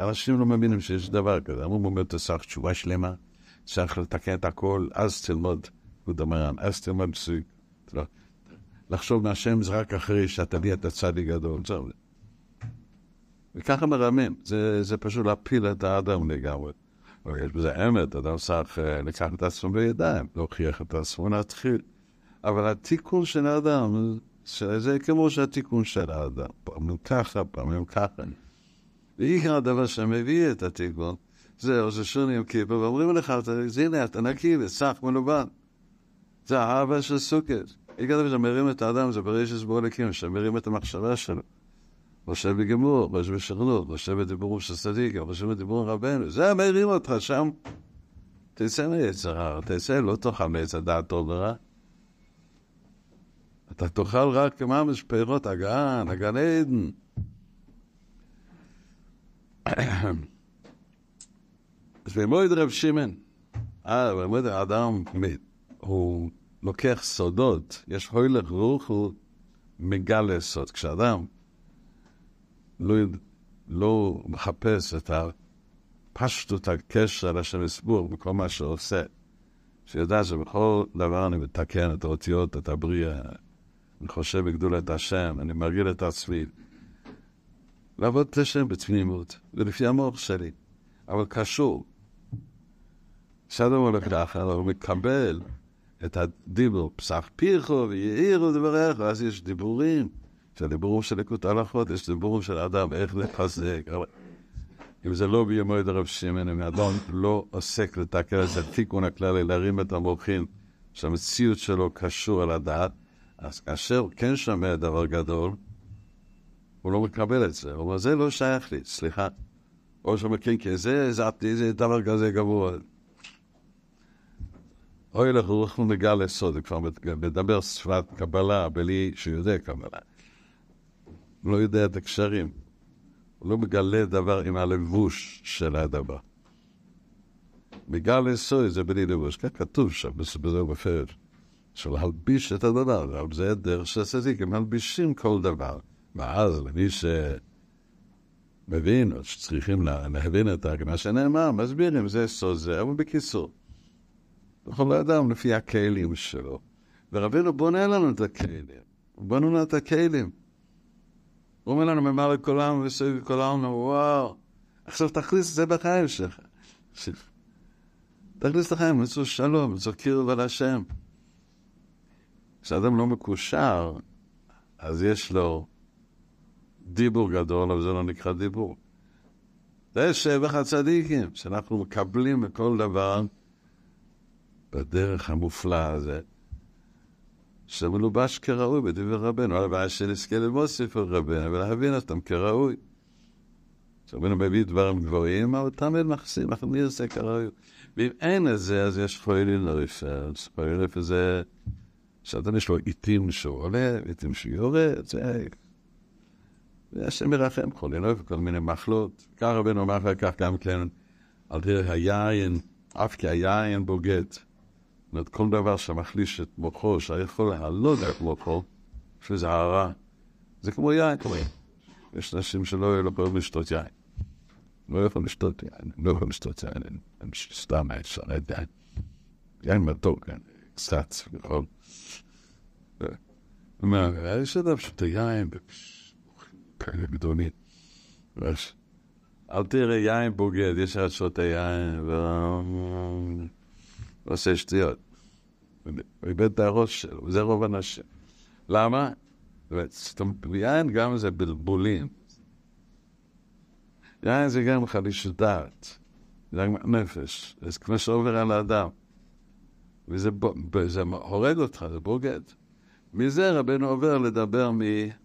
אנשים לא מבינים שיש דבר כזה. אמרו, אומר, תצריך תשובה שלמה, צריך לתקן את הכל, אז תלמוד, הוא דמרן, אז תלמוד פסוק. לחשוב מהשם זה רק אחרי שאתה לי את הצד הגדול. וככה מרמים. זה, זה פשוט להפיל את האדם לגמרי. אבל יש בזה אמת, אדם צריך לקחת את עצמו בידיים, להוכיח את עצמו, נתחיל. אבל התיקון של האדם, זה כמו שהתיקון של האדם. פעמים ככה, פעמים ככה. ועיקר הדבר שמביא את התיקון, זהו, זה שונים כיפה, ואומרים לך, זה הנה, אתה נקי, וסך מלובן. זה האבא של סוכת. עיקר דבר שמרים את האדם, זה בראש שבו הלכים, שמרים את המחשבה שלו. חושב בגמור, חושב בשכנות, חושב בדיבורים של צדיק, חושב בדיבורים רבנו. זה מרים אותך שם. תצא מיצר הרע, תצא, לא תוכל מעץ הדעת טוב ורע. אתה תאכל רק ממש פירות הגן, הגן עדן. אז במועד רב שמען, במועד האדם מת, הוא לוקח סודות, יש הולך רוח, הוא מגלה סוד. כשאדם לא, לא מחפש את הפשטות הקשר לשם הסבור בכל מה שעושה, שיודע שבכל דבר אני מתקן את האותיות, את הבריאה, אני חושב בגדולת השם, אני מרגיל את עצמי. לעבוד לשם בצניעות, ולפי המוח שלי, אבל קשור. כשאדם הולך לאחר, הוא מקבל את הדיבור, פסח פיחו ויעירו דבריך, אז יש דיבורים. כשהדיבורים של ליקוט הלכות, יש דיבורים של אדם, איך לחזק. אם זה לא בימויד הרב שמען, אם האדם לא עוסק לתקן את התיקון הכללי, להרים את המוחים, שהמציאות שלו קשור על הדעת, אז כאשר הוא כן שומע דבר גדול, הוא לא מקבל את זה. הוא אומר, זה לא שייך לי, סליחה. או שאומר, כן, כי זה, זה, זה דבר כזה גבוה. אוי לך, אנחנו נגע לסוד, הוא כבר מדבר שפת קבלה, בלי שיודע קבלה. הוא לא יודע את הקשרים. הוא לא מגלה דבר עם הלבוש של הדבר. מגע לסוד זה בלי לבוש. כך כתוב שם, בזה בפרט. שלהלביש את הדבר, אבל זה דרך שצדיק, הם הלבישים כל דבר. ואז למי שמבין, או שצריכים להבין את מה שנאמר, מסבירים, זה סוד זה, אבל בקיצור. לכל האדם לפי הכלים שלו. ורבינו בונה לנו את הכלים. הוא בונה לנו את הכלים. הוא אומר לנו, ממר לכולם וסביב כולם, וואו, עכשיו תכניס את זה בחיים שלך. תכניס את החיים, מצוא שלום, מצוא קירוב על השם. כשאדם לא מקושר, אז יש לו דיבור גדול, אבל זה לא נקרא דיבור. זה שבח הצדיקים, שאנחנו מקבלים בכל דבר, בדרך המופלאה הזה, שמלובש כראוי בדבר רבנו, על הבעיה שנזכה ללמוד ספר רבנו, ולהבין אותם כראוי. כשרבנו מביא דברים גבוהים, אבל תמיד מחסים, אנחנו נרצה כראוי. ואם אין את זה, אז יש חוילי נויפל. חוילי נויפל זה... שאתה יש לו עיתים שהוא עולה, עיתים שהוא יורד, זה... והשם מרחם כל אלו וכל מיני מחלות. כך רבנו אומר אחר כך גם כן, על דרך היין, אף כי היין בוגד. זאת אומרת, כל דבר שמחליש את מוחו, שהיכול להעלות את מוחו, שזה הרע. זה כמו יין. יש נשים שלא לא יכולים לשתות יין. לא יכולים לשתות יין. לא יכולים לשתות יין. הם סתם הישרת יין. יין מתוק, קצת, נכון. יש אדם שאתה יין בפעמים גדולים. אל תראה יין בוגד, יש עד שאתה יין ועושה שטויות. ואיבד את הראש שלו, זה רוב אנשים. למה? יין גם זה בלבולים. יין זה גם חלישת דעת, זה גם נפש, זה כמו שעובר על האדם. וזה הורג אותך, זה בוגד. מזה רבנו עובר לדבר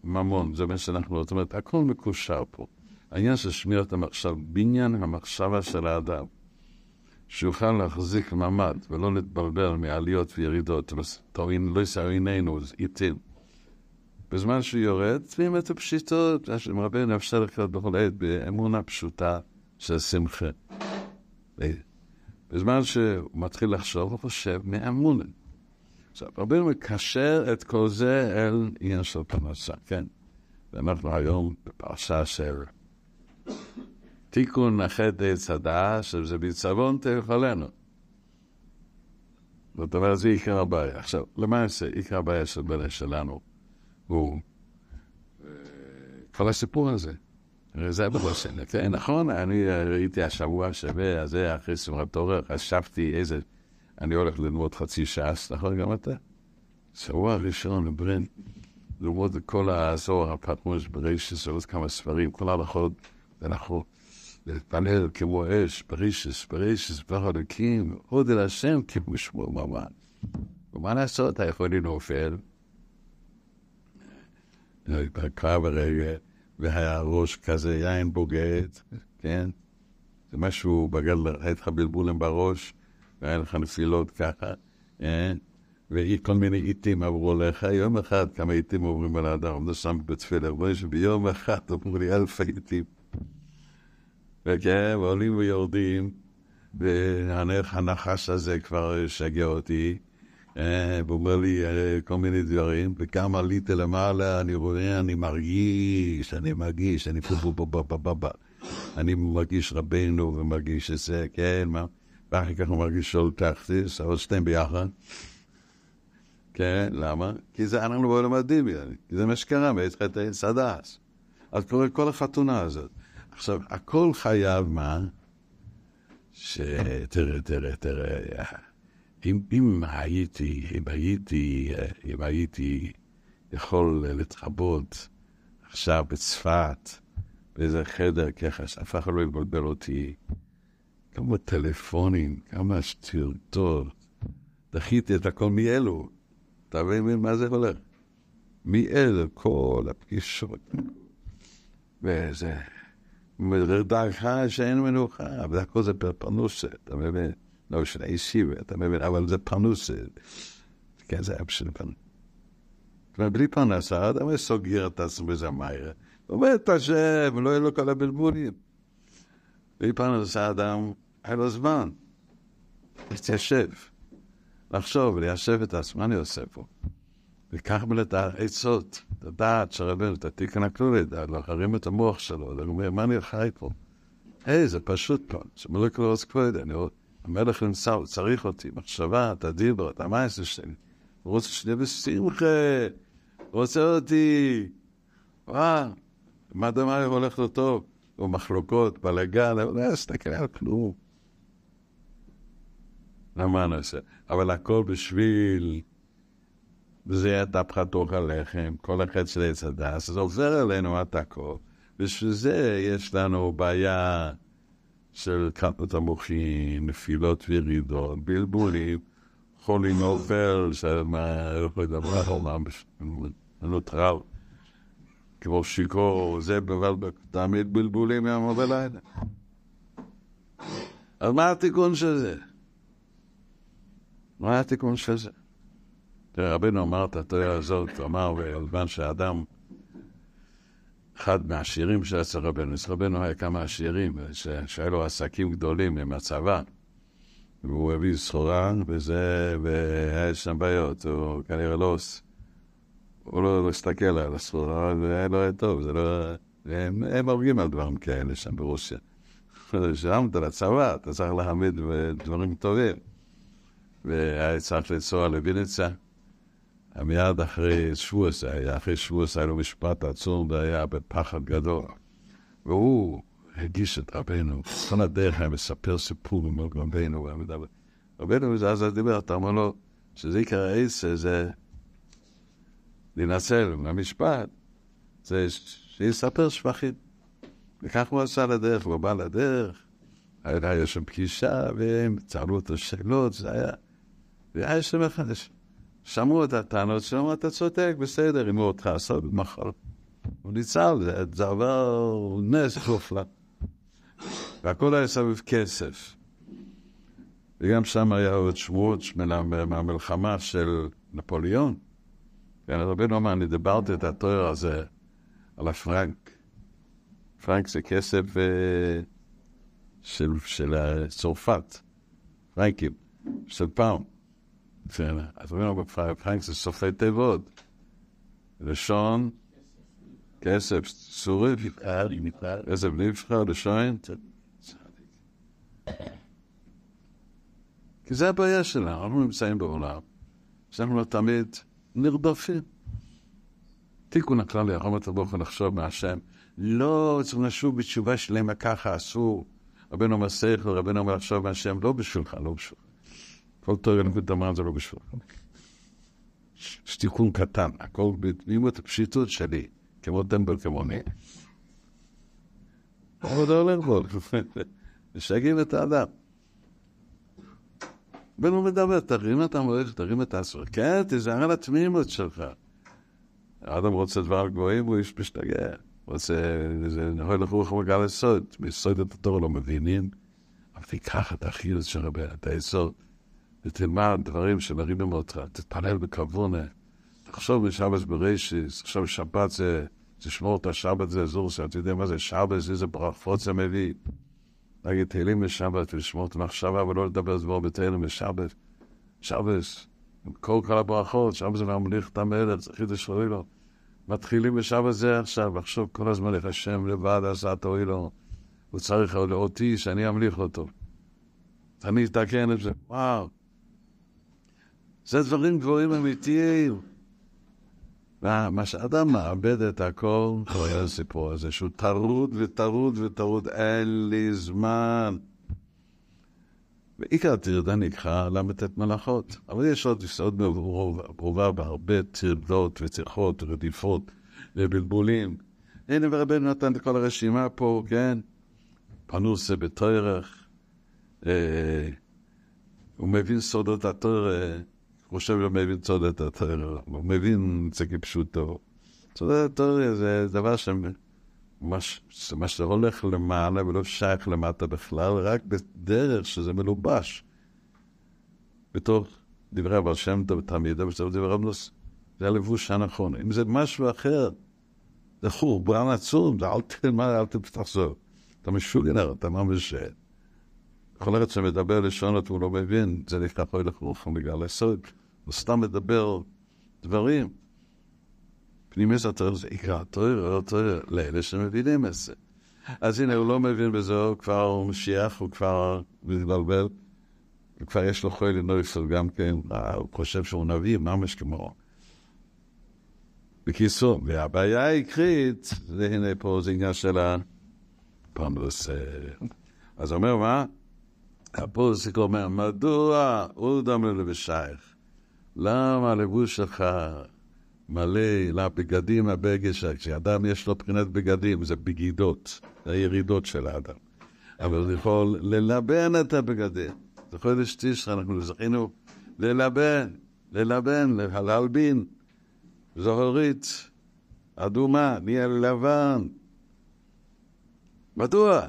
מממון, זה מה שאנחנו לא... זאת אומרת, הכל מקושר פה. העניין ששמיע את המחשב, בניין המחשבה של האדם, שיוכל להחזיק ממד ולא להתברבר מעליות וירידות, תורין לא יסעריננו, זה איתים. בזמן שהוא יורד, תביאים את הפשיטות, רבנו אפשר לחיות בכל עת באמונה פשוטה של שמחה. בזמן שהוא מתחיל לחשוב, הוא חושב מאמונה. עכשיו, רבנו מקשר את כל זה אל עניין של פרנסה, כן? ואנחנו היום בפרשה של תיקון החטא צדה, שזה בצוון תאכלנו. זאת אומרת, זה עיקר הבעיה. עכשיו, למעשה, עיקר הבעיה של בני שלנו הוא כל הסיפור הזה. זה בלשן, כן? נכון, אני ראיתי השבוע שווה הזה, אחרי שמחת תורה, חשבתי איזה... אני הולך ללמוד חצי שעה, נכון גם אתה? שבוע ראשון לברן, ללמוד כל האזור הפטמוש ברישס, ועוד כמה ספרים, כל הלכות, ואנחנו להתפלל כמו אש, ברישס, ברישס, ברדקים, עוד אל השם כמו שמו ממן. ומה לעשות? היכולי נופל, בקרב הרגל, והיה ראש כזה יין בוגד, כן? זה משהו בגלל, הייתך בלבולים בראש, היה לך נפילות ככה, וכל מיני עיתים עברו לך, יום אחד כמה עיתים עוברים על האדם, זה שם בתפילה, ביום אחד עברו לי אלפי עיתים. וכן, ועולים ויורדים, והנחש הזה כבר שגע אותי, ואומר לי כל מיני דברים, וכמה עליתי למעלה, אני רואה, אני מרגיש, אני מרגיש, אני פופו בבבבבבבב, אני מרגיש רבנו ומרגיש את זה, כן, מה? ואחר כך הוא מרגיש שאול תחתיס, אבל שתיים ביחד. כן, למה? כי זה אנחנו בואו למדים, כי זה מה שקרה, בעת חטא צדס. אז קורה כל החתונה הזאת. עכשיו, הכל חייב מה? שתראה, תראה, תראה, אם הייתי, אם הייתי, אם הייתי יכול להתחבות עכשיו בצפת, באיזה חדר ככה, אף אחד לא יבלבל אותי, כמה טלפונים, כמה שטרטות. דחיתי את הכל מאלו. אתה מבין מה זה הולך? מאלו, כל הפגישות. וזה... דרך שאין מנוחה, אבל הכל זה פרנוסה, אתה מבין? לא, של הישיבה, אתה מבין? אבל זה פרנוסה. כן, זה היה בשביל פרנוסה. זאת אומרת, בלי פרנסה, אתה אומר, סוגר את עצמו איזה מהיר. הוא אומר, תשב, לא יהיה לו כל הבלבולים. ויפרנס האדם, היה לו זמן, להתיישב, לחשוב, ליישב את עצמה, אני עושה פה. וכך מלטה עצות, את הדעת שרבנו, את התיקן הכלולית, להרים את המוח שלו, להגיד, מה אני חי פה? היי, זה פשוט פה, זה מולקולוס כבוד, אני אומר, המלך נמצא, הוא צריך אותי, מחשבה, את הדיבר, את המייס לשני, הוא רוצה שני בשמחה, הוא רוצה אותי, וואה, מה דמי הולך לו טוב? או מחלוקות, בלגן, אבל לא אסתכל על כלום. למה אני עושה? אבל הכל בשביל... זה את הפחת אוכל לחם, כל החץ של עץ הדס, זה עובר אלינו את הכל. בשביל זה יש לנו בעיה של קטנות המוחים, נפילות וירידות, בלבולים, חולים אופל, שמה, איך לדבר על עולם, נוטרל. כמו שיקור, זה בבל, תמיד בלבולים יום ובלילה. אז מה התיקון של זה? מה התיקון של זה? תראה, רבינו אמר את התורה הזאת, אמר, ולבן שהאדם אחד מהשירים של יצחק רבנו, יצחק רבנו היה כמה עשירים, שהיה לו עסקים גדולים עם הצבא, והוא הביא סחורה, וזה, והיה שם בעיות, הוא כנראה לא, הוא לא הסתכל על הסחורה, והיה לא היה טוב, זה לא, הם, הם הורגים על דברים כאלה שם ברוסיה. שם אתה לצבא, אתה צריך להעמיד דברים טובים. והיה צריך לנסוע לויניצה, מיד אחרי שבועס היה, אחרי שבועס היה לו משפט עצום, והיה בפחד גדול. והוא הגיש את רבנו, כאן הדרך היה מספר סיפור עם רבנו, רבנו זה אז דיבר, אתה אומר לו, שזה עיקר העץ, זה לנצל מהמשפט, זה שיספר שבחים. וכך הוא עשה לדרך, הוא בא לדרך, היה שם פגישה, והם צערו את השאלות, זה היה, והיה שם מחדש. שמעו את הטענות שלו, אתה צודק, בסדר, אם הוא אותך עשה במחר. הוא ניצל, זה עבר נס חופלה. והכל היה סביב כסף. וגם שם היה עוד שבועות מהמלחמה של נפוליאון. רבנו אמר, אני דיברתי את התואר הזה על הפרנק. פרנק זה כסף של צרפת, פרנקים, של פאונד. אז אומרים לו בפרנק זה סופי תיבות, לשון, כסף, סורי, כסף נבחר, לשון, כי זה הבעיה שלנו, אנחנו נמצאים בעולם, שאנחנו לא תמיד נרדפים. תיקון הכלל ירום את הבוחר לחשוב מהשם, לא צריכים לשוב בתשובה שלמה ככה, אסור, רבנו מסך, רבנו אומר לחשוב מהשם, לא בשולך, לא בשולך. כל תורן ודמרן זה לא בשביל. שתיקון קטן, הכל בתמימות הפשיטות שלי, כמו דמבל, כמו נה. עוד הולך בו, משגעים את האדם. בן הוא מדבר, תרים את המולך, תרים את העשור. כן, תזהר על התמימות שלך. האדם רוצה דבר גבוהים, הוא איש משתגע. רוצה, זה נכון לחרוך מגע לסוד. מסוד את התור לא מבינים, אבל תיקח את האחיות של רבי, את היסוד. ותלמד דברים שמרימים אותך, תתפלל בכוונה, תחשוב משבת בראשיס, תחשוב שבת זה, תשמור את השבת זה אזור, שאתה יודע מה זה שבת, איזה ברכות זה מביא. נגיד תהילים בשבת, ולשמור את מחשבה, ולא לדבר דבר בתהילים בשבת. שבת, למכור כל הברכות, שבת זה להמליך את המלך, צריכים לשאולי לו. מתחילים בשבת זה עכשיו, לחשוב כל הזמן איך השם לבד עשה תאוי לו, הוא צריך אותי שאני אמליך אותו. אני אתקן את זה, וואו. זה דברים גבוהים אמיתיים. מה שאדם מאבד את הכל, היה הסיפור הזה, שהוא טרוד וטרוד וטרוד, אין לי זמן. בעיקר הטרדה נקרא למתת מלאכות. אבל יש עוד יסוד ברובה בהרבה טרדות וטרחות ורדיפות ובלבולים. הנה ורבנו נתן את כל הרשימה פה, כן? פנוס זה בתוירך. הוא מבין סודות התורה, הוא חושב לא מבין סודות התורה, הוא מבין את זה כפשוטו. סודות התורה זה דבר שמשהו הולך למעלה ולא שייך למטה בכלל, רק בדרך שזה מלובש. בתוך דברי הבעל שם טוב תמיד, ובתוך דברי הבנוס, זה הלבוש הנכון. אם זה משהו אחר, זה חורבן עצום, זה אל תלמד, אל תחזור. אתה משוגנר, אתה ממשל. כל ארץ שמדבר לשונות הוא לא מבין, זה נקרא חוי לחרוכם בגלל הסוד. הוא סתם מדבר דברים. פנימס התואר זה עיקר התואר, התואר לאלה שמבינים את זה. אז הנה, הוא לא מבין בזה, הוא כבר משיח, הוא כבר מתבלבל, וכבר יש לו חוי לנויסל גם כן, הוא חושב שהוא נביא, ממש כמו. בקיסור, והבעיה העיקרית, הנה פה זה עניין של הפנדוס. אז אומר מה? הפוסק אומר, מדוע הוא דמר לבשייך? למה הלבוש שלך מלא לבגדים הבגד שלך? כשאדם יש לו בחינת בגדים, זה בגידות, זה הירידות של האדם. אבל הוא יכול ללבן את הבגדים. זה חודש תשרה, אנחנו זכינו ללבן, ללבן, להלבין. זוהרית, אדומה, נהיה לבן. מדוע?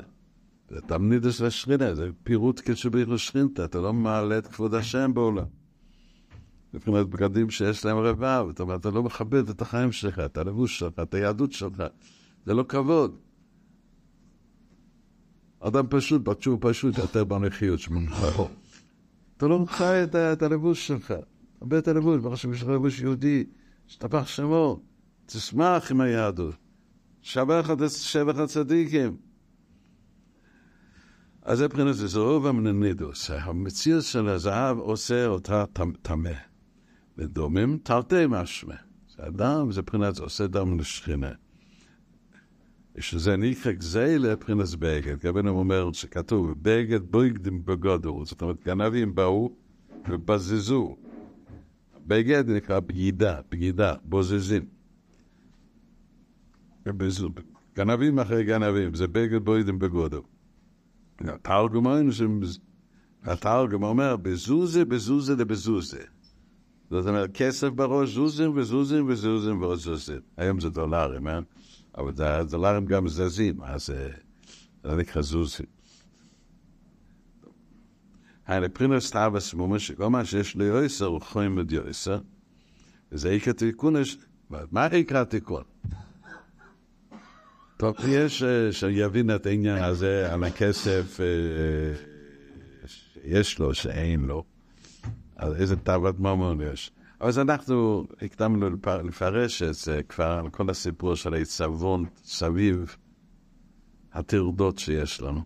זה תמניד של השכינה, זה פירוט כשבריך שכינתה, אתה לא מעלה את כבוד השם בעולם. מבחינת בגדים שיש להם רבב, אתה לא מכבד את החיים שלך, את הלבוש שלך, את היהדות שלך. זה לא כבוד. אדם פשוט, בתשוב פשוט, יותר בנוחיות שמונחה. אתה לא מוכן את הלבוש שלך. בית הלבוש, ברוך השם יש לך לבוש יהודי, שתפח שמו, תשמח עם היהדות. שבח את שבח הצדיקים. אז זה פרינת, זה רוב המננידוס. המציר של הזהב עושה אותה טמא. ודומים תרתי משמע. זה אדם, זה פרינת, זה עושה דם לשכינה. שזה ניקרק זה לפרינס בגד. כבין הוא אומר שכתוב, בגד בגדים בגודל. זאת אומרת, גנבים באו ובזזו. בגד נקרא בגידה, בגידה, בוזזים. גנבים אחרי גנבים, זה בגד בגדים בגודל. התרגום אומר, בזוזה, בזוזה, לבזוזה. זאת אומרת, כסף בראש, זוזים וזוזים וזוזים וזוזים. היום זה דולרים, אה? אבל הדולרים גם זזים, אז זה נקרא זוזים. הנה, פרינס טאבס מומש, שכל מה שיש לי יויסר, הוא חיים את יויסר, וזה עיקר תיקון, מה עיקר התיקון? טוב, יש שיבין את העניין הזה על הכסף שיש לו, שאין לו, אז איזה טאבת מומון יש. אז אנחנו הקדמנו לפרש את זה כבר על כל הסיפור של ההצבון סביב התרדות שיש לנו.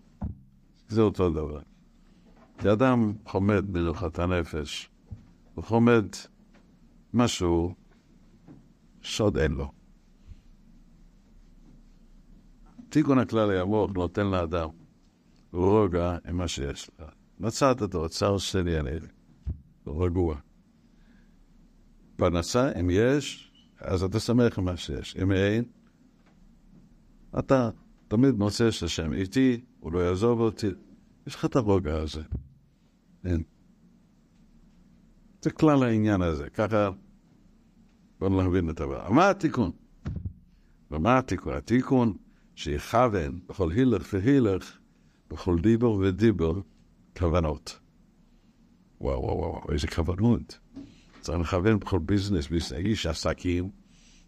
זה אותו דבר. אדם חומד מנוחת הנפש, הוא חומד משהו שעוד אין לו. תיקון הכלל הירוק נותן לאדם רוגע עם מה שיש לו. מצאת את האוצר שלי, אני רגוע. פרנסה, אם יש, אז אתה שמח מה שיש. אם אין, אתה תמיד מוצא שהשם איתי, הוא לא יעזוב אותי. יש לך את הרוגע הזה. אין. זה כלל העניין הזה. ככה, בואו נבין את הבא. מה התיקון? ומה התיקון? התיקון שיכוון בכל הילך והילך, בכל דיבור ודיבור, כוונות. וואו, וואו, וואו, איזה כוונות. צריך לכוון בכל ביזנס, איש עסקים,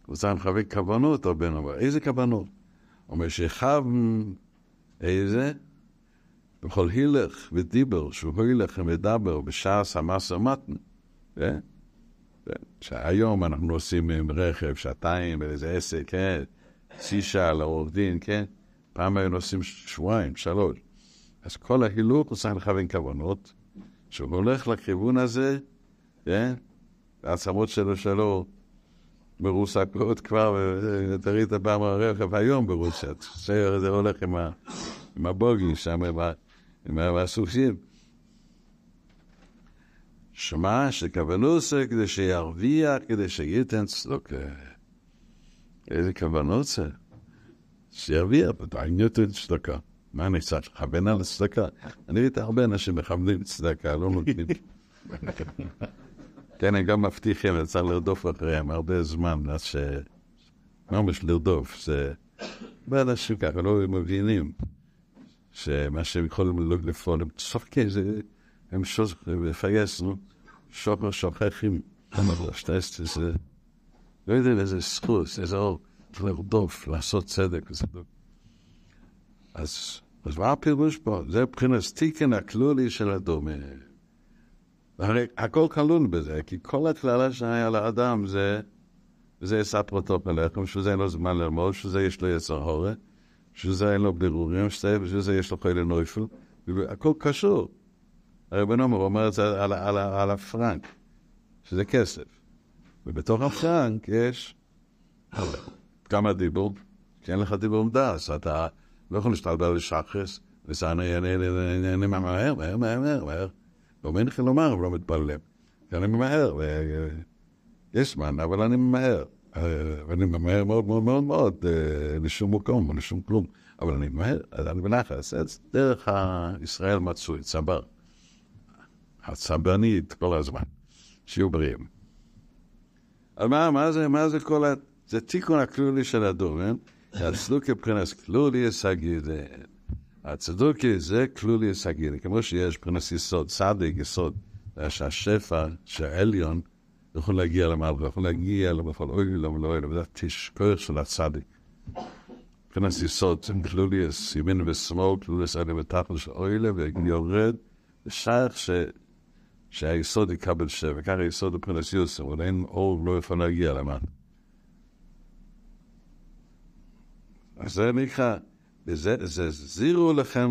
הוא צריך לכוון כוונות, איזה כוונות? הוא אומר שכב איזה? בכל הילך ודיבר, שהוא הילך ומדבר בשעה סמס ומתן. שהיום אנחנו עושים עם רכב, שעתיים, איזה עסק, כן? שישה לעורך דין, כן? פעם היו עושים שבועיים, שלוש. אז כל ההילוך הוא צריך לכוון כוונות, שהוא הולך לכיוון הזה, כן? העצמות שלו שלו מרוסקות כבר, תראי את הפעם הרכב היום ברוסיה, זה הולך עם הבוגי שם, עם הסוסים. שמע שכוונות זה כדי שירוויח, כדי שייתן צדוק. איזה כוונות זה? שירוויח, אני נותן צדקה. מה אני צריך? לכוון על צדקה. אני ראיתי הרבה אנשים מכוונים צדקה, לא נותנים. כן, אני גם מבטיחים, אני צריך לרדוף אחריהם הרבה זמן, אז ש... ממש לרדוף, זה... באנשים ככה, לא מבינים שמה שהם יכולים לפעול, הם צוחקים, הם שוכחים, שוכחים, לא יודעים איזה סחוס, איזה אור, לרדוף, לעשות צדק, אז מה הפירוש פה? זה מבחינת תיקון הכללי של הדומה. הרי הכל כלול בזה, כי כל הכללה שהיה לאדם זה, וזה יסע פרוטו פלחם, שזה אין לו זמן ללמוד, שזה יש לו יצר הורה, שזה אין לו ברורים, שזה יש לו חיילי נויפל, והכל קשור. הרבן עומר אומר את זה על, על, על הפרנק, שזה כסף. ובתוך הפרנק יש כמה דיבור, כי אין לך דיבור מדעס, אתה לא יכול להשתלבל לשחס, וזה אני מהר, מהר, מהר, מהר. לא מניח לומר, אבל לא מתפלם. אני ממהר, יש זמן, אבל אני ממהר. ואני ממהר מאוד מאוד מאוד מאוד, לשום מקום, לשום כלום. אבל אני ממהר, אני בנחס. דרך ישראל מצוי, צבר. הצברנית כל הזמן. שיהיו בריאים. אז מה זה כל ה... זה תיקון הכלולי של הדורן. הצדוקי פרינס כלולי סגידי. הצדוקי זה כלול יסגיר, כמו שיש פרנס יסוד, צדיק יסוד, שהשפע, שהעליון, יכול להגיע למעלה, יכול להגיע למעלה, אוי, לא, לא, לא, זה תשכוח של הצדיק. כנס יסוד, תמכלו לי ימין ושמאל, כלו לסעני ותחל של אוילה, ויורד לשייך שהיסוד יקבל שם, וכך היסוד הוא פרנס יוסם, אבל אין אור לא יפה להגיע למן. אז זה נקרא, זה זירו לכם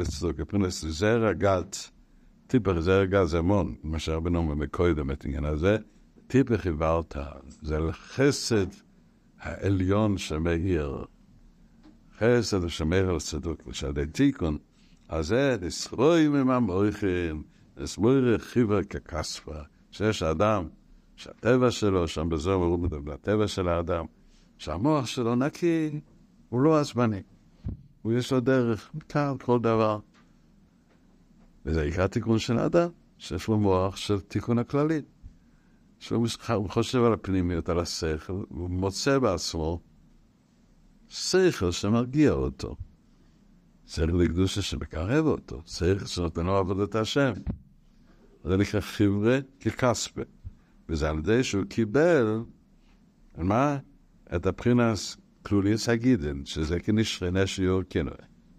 לצדוק, פרנס זר הגת, טיפך זר הגת זה המון, מה שהרבנו ומקוידם את עניין הזה, טיפך עברת, זה לחסד העליון שמהיר, חסד השמר על צדוק, ושעדי תיקון, אז זה נסרוי מממויכים, נסמורי חיבר ככספה, שיש אדם, שהטבע שלו, שם בזור מרוב מדבר, הטבע של האדם, שהמוח שלו נקי, הוא לא עצבני, הוא יש לו דרך, מכאן כל דבר. וזה יקרה תיקון של האדם, שיש לו מוח של תיקון הכללי, שהוא חושב על הפנימיות, על השכל, הוא מוצא בעצמו, שכל שמרגיע אותו, שכל לקדושה שמקרב אותו, שכל שנותנו עבודת השם. זה נקרא חבר'ה ככספה. וזה על ידי שהוא קיבל, מה? את הבחינס כלוליס הגידן, שזה כנשכנה שיור כנוע.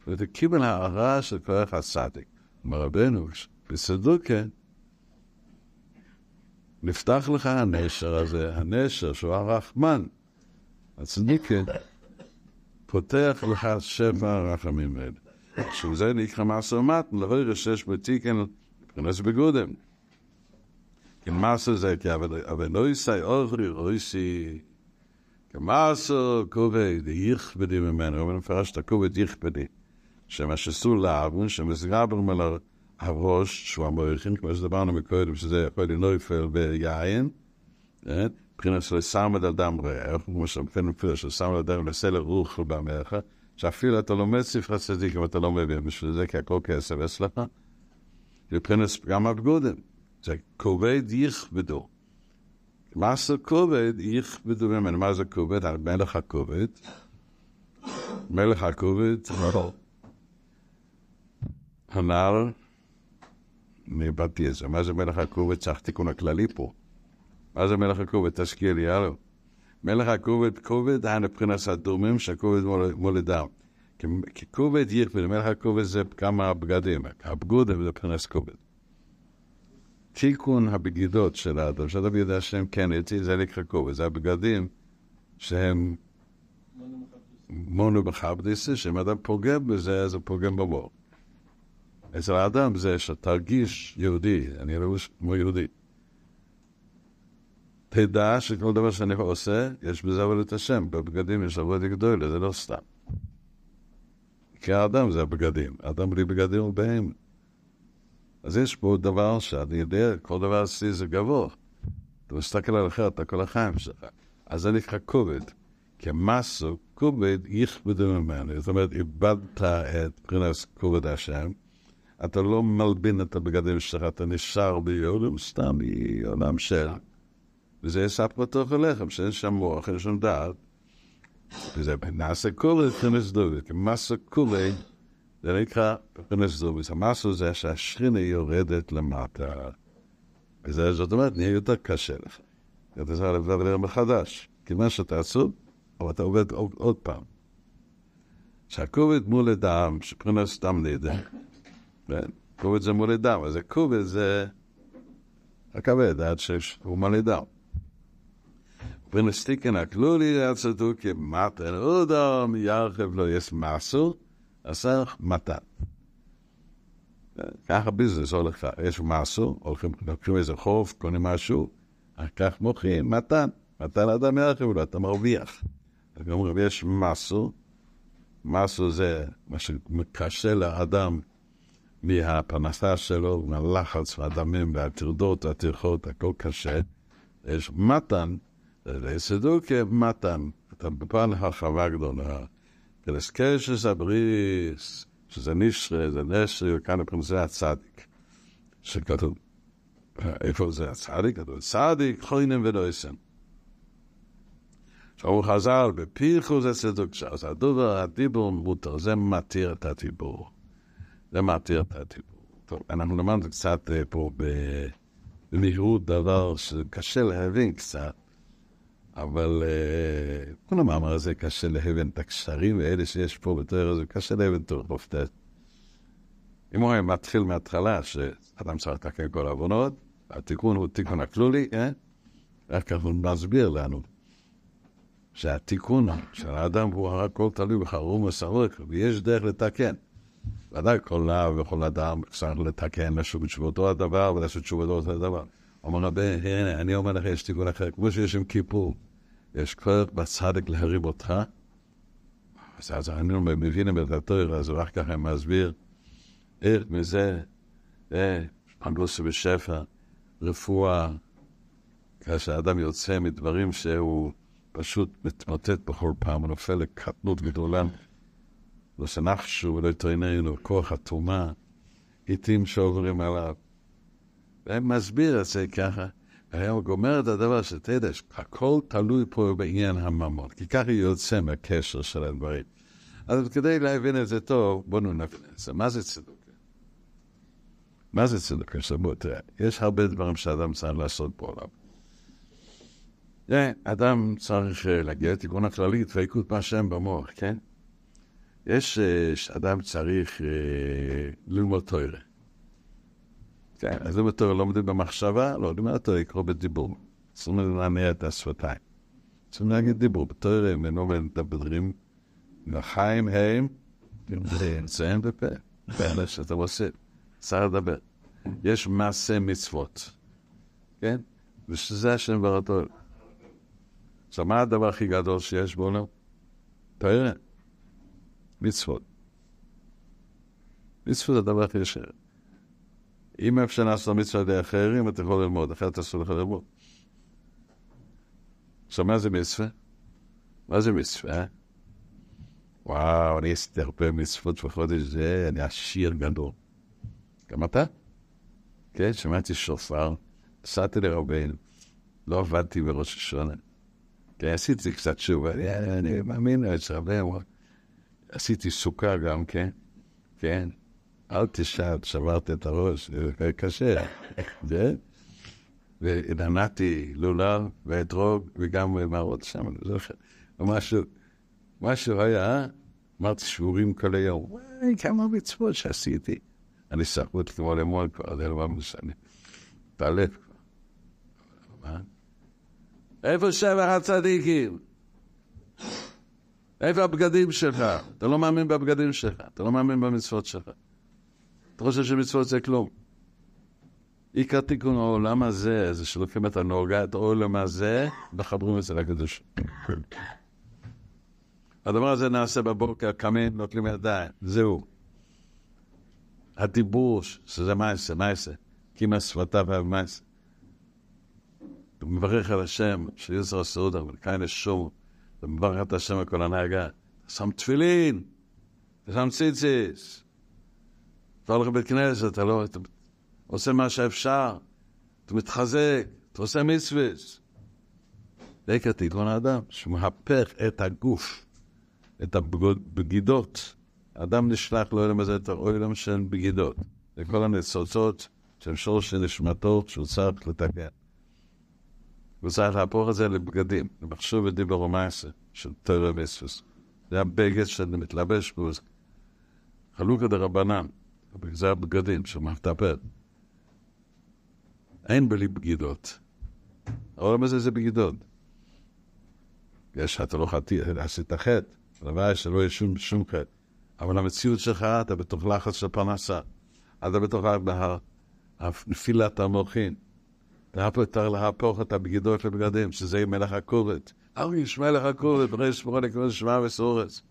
וזה קיבל הערה של כוח הסדיק. מרבנו, בסדוקה, נפתח לך הנשר הזה, הנשר שהוא הרחמן, הצדיקה, פותח לך שבע הרחמים האלה. עכשיו זה נקרא מעשר מתן, לבוא ירשש בתיקן, פרנס בגודם. כמעשר זה כאבנויסי אורי רויסי, כמעשר כובד יכבדי ממנו, אבל נפרש את הכובד יכבדי, שמה שסול לאבון, שמסגברם על הראש, שהוא המוריכים, כמו שדברנו מקודם, שזה יכול לנויפל ביין, כן? מבחינת לסעמד אדם ריח, כמו שמפנו פיר, שסעמד אדם לסלר רוח במערכה, שאפילו אתה לומד ספר צדיק, אבל אתה לא מבין בשביל זה, כי הכל כסף אצלך. מבחינת גם הבגודם, זה כובד יכבדו. מה זה כובד יכבדו ממנו? מה זה כובד? מלך הכובד. מלך הכובד. הנער, נאבדתי את זה. מה זה מלך הכובד? צריך תיקון הכללי פה. מה זה מלך הכובד? תזכיר לי, הלו. מלך הכובד, כובד, הנה פרינס הדומים שהכובד מולדם. כי כובד יכבד, מלך הכובד זה כמה הבגדים. הבגודם זה פרינס כובד. תיקון הבגידות של האדם, שאתה יודע שהם כן איתי, זה נקרא כובד. זה הבגדים שהם מונו בחבדיסי, שאם אדם פוגם בזה, אז הוא פוגם בבור. אצל האדם זה שתרגיש יהודי, אני רואה כמו יהודי. תדע שכל דבר שאני עושה, יש בזה עבודת השם. בבגדים יש עבודת גדולה, זה לא סתם. כי האדם זה הבגדים. האדם בלי בגדים הוא בהם. אז יש פה דבר שאני יודע, כל דבר עשי זה גבוה. אתה מסתכל על אחר, אתה כל החיים שלך. אז זה נקרא כובד. כמסו, כובד יכבדו ממנו. זאת אומרת, איבדת את פרינס כובד השם. אתה לא מלבין את הבגדים שלך, אתה נשאר ביהודם סתם, ביהודם שלך. וזה יסף בתוך הלחם, שאין שם מוח, אין שם דעת. וזה נעשה כולה פרינס דובי, כמסה כולה, זה נקרא פרינס דובי. המסה זה שהשכינה יורדת למטה. וזה זאת אומרת, נהיה יותר קשה לך. אתה צריך לבוא ולראות מחדש. כיוון שאתה עצוב, אבל אתה עובד עוד פעם. שהכובד מול אדם, שפרינס דם לידה. כובד זה מול אדם, אז הכובד זה הכבד, עד שהוא מול אדם. ונסתיקן הכלולי עצתו כמתן עודם ירחב לו יש מסור, עשר מתן. ככה ביזנס הולך, יש מסור, הולכים לוקחים איזה חוף, קונים משהו, כך מוכרים מתן, מתן אדם ירחב לו, אתה מרוויח. אתה אומר, יש מסור, מסור זה מה שמקשה לאדם מהפנסה שלו, מהלחץ והדמים והטרדות והטרחות, הכל קשה. יש מתן, לסדוקה מתן, אתה בפן הרחבה גדולה. ולסקש זה בריס, שזה נשרה, זה נשרה, כאן הפרנסה זה הצדיק. שכתוב, איפה זה הצדיק? כתוב, צדיק, חוינם ונויסם. שהוא חזר, בפיחו זה סדוק שם, אז הדובר, הדיבור מותר, זה מתיר את הדיבור. זה מתיר את הדיבור. טוב, אנחנו למדנו קצת פה במהירות דבר שקשה להבין קצת. אבל כל המאמר הזה קשה להבן את הקשרים, ואלה שיש פה בתואר הזה קשה להבן תואר מופתעת. אם הוא היה מתחיל מההתחלה, שאדם צריך לתקן כל העוונות, התיקון הוא תיקון הכלולי, רק כך הוא מסביר לנו שהתיקון של האדם הוא הרק כל תלוי בחרום וסרוק, ויש דרך לתקן. ודאי כל נעב וכל אדם צריך לתקן לשוב תשובתו הדבר ולשוב תשובתו הדבר. אומר רבי, הנה, אני אומר לך, יש תיקון אחר, כמו שיש עם כיפור, יש כוח בצדק להריב אותך. אז אנחנו מבינים את התורה, אז רק ככה מסביר, איך מזה, פנדוס ושפע, רפואה, כשהאדם יוצא מדברים שהוא פשוט מתמוטט בכל פעם, הוא נופל לקטנות גדולה, לא שנחשו ולא תעינינו, כוח התאומה, עיתים שעוברים עליו. והם מסביר את זה ככה, והיום גומר את הדבר שתדע, הכל תלוי פה בעניין הממון, כי ככה יוצא מהקשר של הדברים. אז כדי להבין את זה טוב, בואו נבין את זה. מה זה צדוק? מה זה צדוק? תראה, יש הרבה דברים שאדם צריך לעשות בעולם. אדם צריך להגיע לתיקון הכללי, דבקות בהשם במוח, כן? יש שאדם צריך ללמוד תורה. כן, אז זה בתורה לא מדברים במחשבה, לא, למה התורה יקרוא בדיבור. צריכים לנענע את השפתיים. צריכים להגיד דיבור, בתורה הם נאמרים דברים, נחיים הם, נמצאים בפה, פעלה שאתה עושה, צריך לדבר. יש מעשה מצוות, כן? ושזה השם ברתו. עכשיו, מה הדבר הכי גדול שיש בו לא? תורה, מצוות. מצוות הדבר הכי ישר. אם אפשר לעשות מצווה די אחרים, אתה יכול ללמוד, אחרת תעשו לך ללמוד. עכשיו, מה זה מצווה? מה זה מצווה? וואו, אני עשיתי הרבה מצוות בחודש זה, אני עשיר גדול. גם אתה? כן, שמעתי שופר, עשיתי לרבנו, לא עבדתי בראש השונה. כן, עשיתי קצת שוב, אני מאמין, עשיתי סוכה גם, כן? כן. אל תשעת, שברת את הראש, זה קשה. ונענתי לולב ואתרוג וגם מרות שם, אני זוכר. משהו, משהו היה, אמרתי שבורים כל היום, וואי, כמה מצוות שעשיתי. אני שחות כמו למול כבר, זה לא משנה. תעלף כבר. מה? איפה שבח הצדיקים? איפה הבגדים שלך? אתה לא מאמין בבגדים שלך, אתה לא מאמין במצוות שלך. אתה חושב שמצוות זה כלום. עיקר תיקון העולם הזה, זה שלוקחים את הנוגה, את העולם הזה, וחברים אצל הקדוש. הדבר הזה נעשה בבוקר, קמים, נוטלים ידיים, זהו. הדיבור, שזה מעשה, מעשה, קימה שפתה והמעשה. אתה מברך על השם, שיוצר הסעודה, ולכן יש שום, אתה מברך את השם הכל הנהגה, אתה שם תפילין, אתה שם ציציס, אתה הולך לבית כנסת, אתה לא... אתה עושה מה שאפשר, אתה מתחזק, אתה עושה מצווס. זה עיקר תיקון האדם, שמהפך את הגוף, את הבגידות. האדם נשלח לעולם הזה, את העולם של בגידות. זה כל הניצוצות של שורש נשמתו, שהוא צריך לתקן. הוא צריך להפוך את זה לבגדים, למחשוב ודיבר ומעשה של תורה מצווס. זה הבגד שאני מתלבש בו. חלוקה דרבנן. זה הבגדים שמתאפר. אין בלי בגידות. העולם הזה זה בגידות. יש שאתה לא עשית חטא, הלוואי שלא יש שום חטא. אבל המציאות שלך, אתה בתוך לחץ של פרנסה. אתה בתוך נפילת המוחין. אתה להפוך את הבגידות לבגדים, שזה מלך הכובד. אריש מלך הכובד, ברי שמורה לקבל שמע וסורס.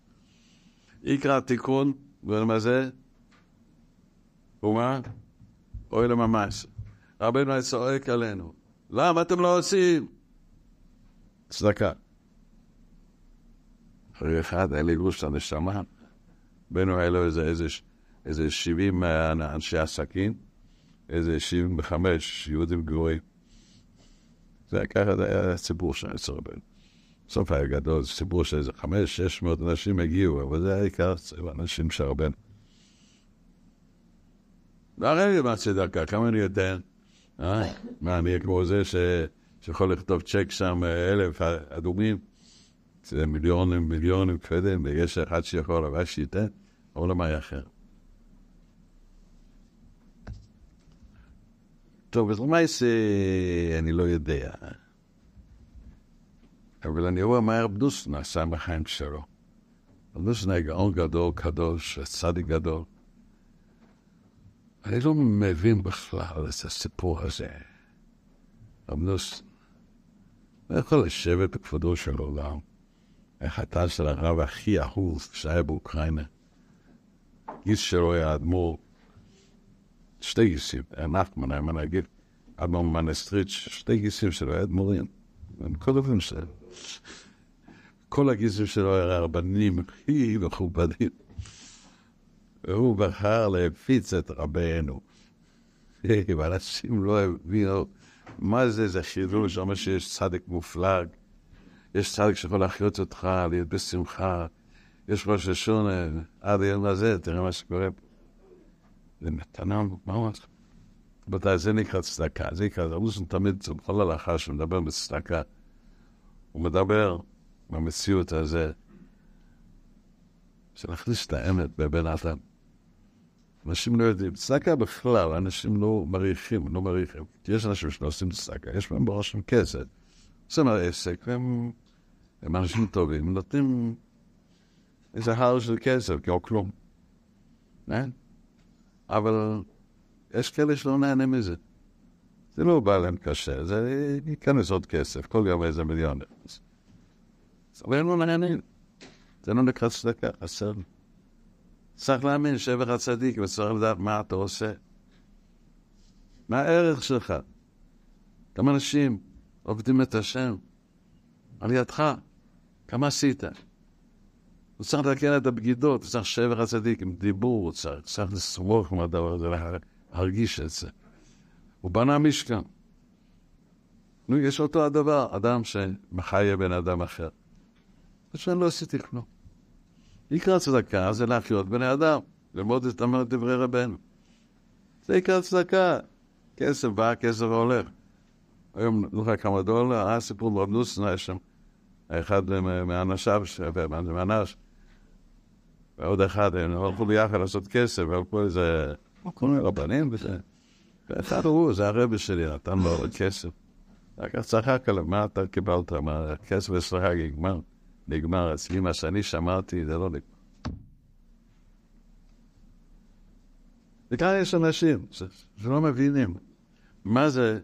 עיקר התיקון, ועולם הזה, ומה? אוי לממש. רבינו היה צועק עלינו. למה אתם לא עושים? צדקה. אחרי אחד היה לי גוש הנשמה. בינו היה לו איזה שבעים אנשי עסקים, איזה שבעים וחמש יהודים גבוהים. זה היה ככה, זה היה ציבור שאני צועק בינו. בסוף היה גדול, זה ציבור של איזה חמש, שש מאות אנשים הגיעו, אבל זה היה עיקר אנשים שרבן. והרי לי מה צדקה, כמה אני יודע? מה, אני כמו זה שיכול לכתוב צ'ק שם אלף אדומים, זה מיליונים, מיליונים קודם, ויש אחד שיכול לבד שייתן, העולם היה אחר. טוב, אז למעשה אני לא יודע, אבל אני רואה מה הרבנוס נעשה בחיים שלו. הרבנוס היה גאון גדול, קדוש, צדיק גדול. אני לא מבין בכלל את הסיפור הזה. הרבנוס לא יכול לשבת בכבודו של עולם. החתן של הרב הכי אהוב שהיה באוקראינה. גיס שלו היה אדמו"ר, שתי גיסים, נחמן, אני אגיד, אדמו"ר מנסטריץ', שתי גיסים שלו היה אדמו"רים. כל אופן שלו. כל הגיסים שלו היה רבנים הכי מכובדים. והוא בחר להפיץ את רבנו. ואנשים לא הבינו מה זה, זה חידוש, אומר שיש צדיק מופלג. יש צדיק שיכול להחיות אותך, להיות בשמחה. יש ראש השונה, עד היום הזה, תראה מה שקורה פה. זה מתנה ממש. בוודאי, זה נקרא צדקה. זה נקרא, הרבנוס תמיד, זה בכל הלכה שמדבר בצדקה. הוא מדבר במציאות הזה. שלהכניס את האמת בבן אדם. אנשים לא יודעים. צדקה בכלל, אנשים לא מריחים, לא מריחים. יש אנשים שלא עושים צדקה, יש מהם בראש עם כסף. עושים על עסק, והם אנשים טובים, הם נותנים איזה הר של כסף, כאילו כלום. אבל יש כאלה שלא נהנים מזה. זה לא בא להם קשה, זה ייכנס עוד כסף, כל יום איזה מיליון. אבל הם לא נהנים. זה לא נקרא צדקה, חסר. צריך להאמין שבח הצדיק וצריך לדעת מה אתה עושה. מה הערך שלך? כמה אנשים עובדים את השם על ידך? כמה עשית? הוא צריך להקל את הבגידות, הוא צריך שבח הצדיק עם דיבור, הוא צריך, צריך לסמוך מהדבר הזה, להרגיש את זה. הוא בנה משכן. נו, יש אותו הדבר, אדם שמחיה בן אדם אחר. שאני לא עשיתי כלום. עיקר צדקה זה להחיות בני אדם, ללמוד את אמרת דברי רבנו. זה עיקר צדקה. כסף בא, כסף הולך. היום נוכל כמה דולר, הסיפור ברבנוס היה שם. האחד מהאנשיו, מהאנש, ועוד אחד, הם הולכו ביחד לעשות כסף, והלכו איזה רבנים וזה. ואחד הוא, זה הרבי שלי, נתן לו כסף. רק צחק עליו, מה אתה קיבלת? הכסף אצלך יגמר. נגמר, אצלי מה שאני שמעתי, זה לא נגמר. וכאן יש אנשים שלא מבינים מה זה,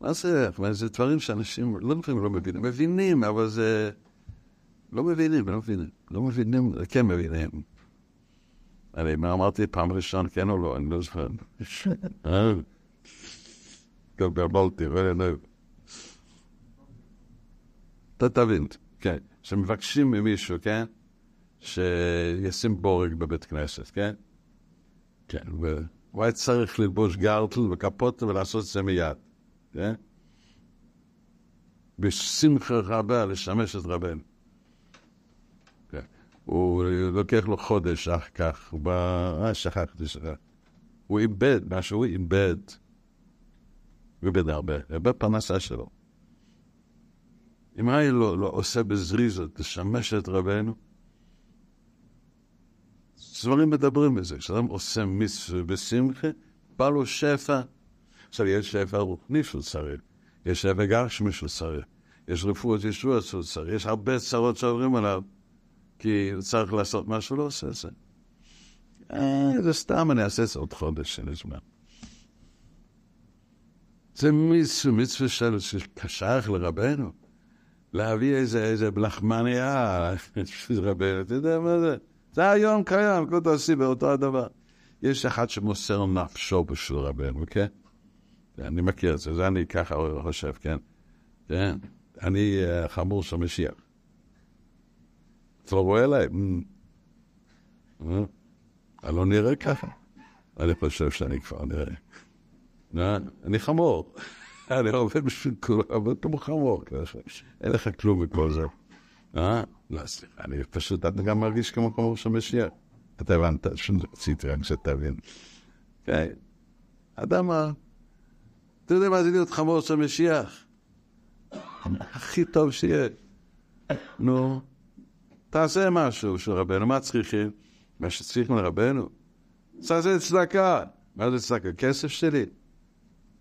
מה זה, מה זה דברים שאנשים לא מבינים, מבינים, אבל זה, לא מבינים, לא מבינים, לא מבינים, כן מבינים. אני אמרתי פעם ראשון, כן או לא, אני לא זוכר. גם ברבלתי, ואני לא. אתה תבין. כן, שמבקשים ממישהו, כן, שישים בורג בבית כנסת, כן? כן, והוא היה צריך ללבוש גרטל וכפות ולעשות את זה מיד, כן? בשמחה רבה לשמש את רבנו. כן, הוא לוקח לו חודש אך כך, הוא בא, אה, שכחתי שכח. הוא איבד, מה שהוא איבד, הוא איבד הרבה, הרבה פרנסה שלו. אם היה לא, לא עושה בזריזות, לשמש את רבנו, דברים מדברים בזה. כשאדם עושה מצווה בשמחה, בא לו שפע. עכשיו, יש שפע רוחני שהוא צריך, יש שפע גשמי שהוא צריך, יש רפואת ישוע שהוא צריך, יש הרבה צרות שעוברים עליו, כי הוא צריך לעשות משהו, לא עושה את זה. אה, זה סתם, אני אעשה את זה עוד חודש של זמן. זה מצווה, מצווה שלו, שקשח לרבנו. להביא איזה, איזה בלחמניה, רבנו, אתה יודע מה זה? זה היום קיים, לא תעשי באותו הדבר. יש אחד שמוסר נפשו בשביל רבנו, כן? אני מכיר את זה, זה אני ככה חושב, כן? כן? אני חמור של משיח. אתה לא רואה אליי? אני לא נראה ככה. אני חושב שאני כבר נראה. אני חמור. אני עובד בשביל כולם, אבל אתה מוחמור. אין לך כלום מכל זה. אה? לא, סליחה, אני פשוט, אתה גם מרגיש כמו חמור של משיח. אתה הבנת, שציתי רק שתבין. כן. אדם, אתה יודע מה זה להיות חמור של משיח? הכי טוב שיש. נו, תעשה משהו של רבנו, מה צריכים? מה שצריכים לרבנו? תעשה צדקה. מה זה צדקה? כסף שלי.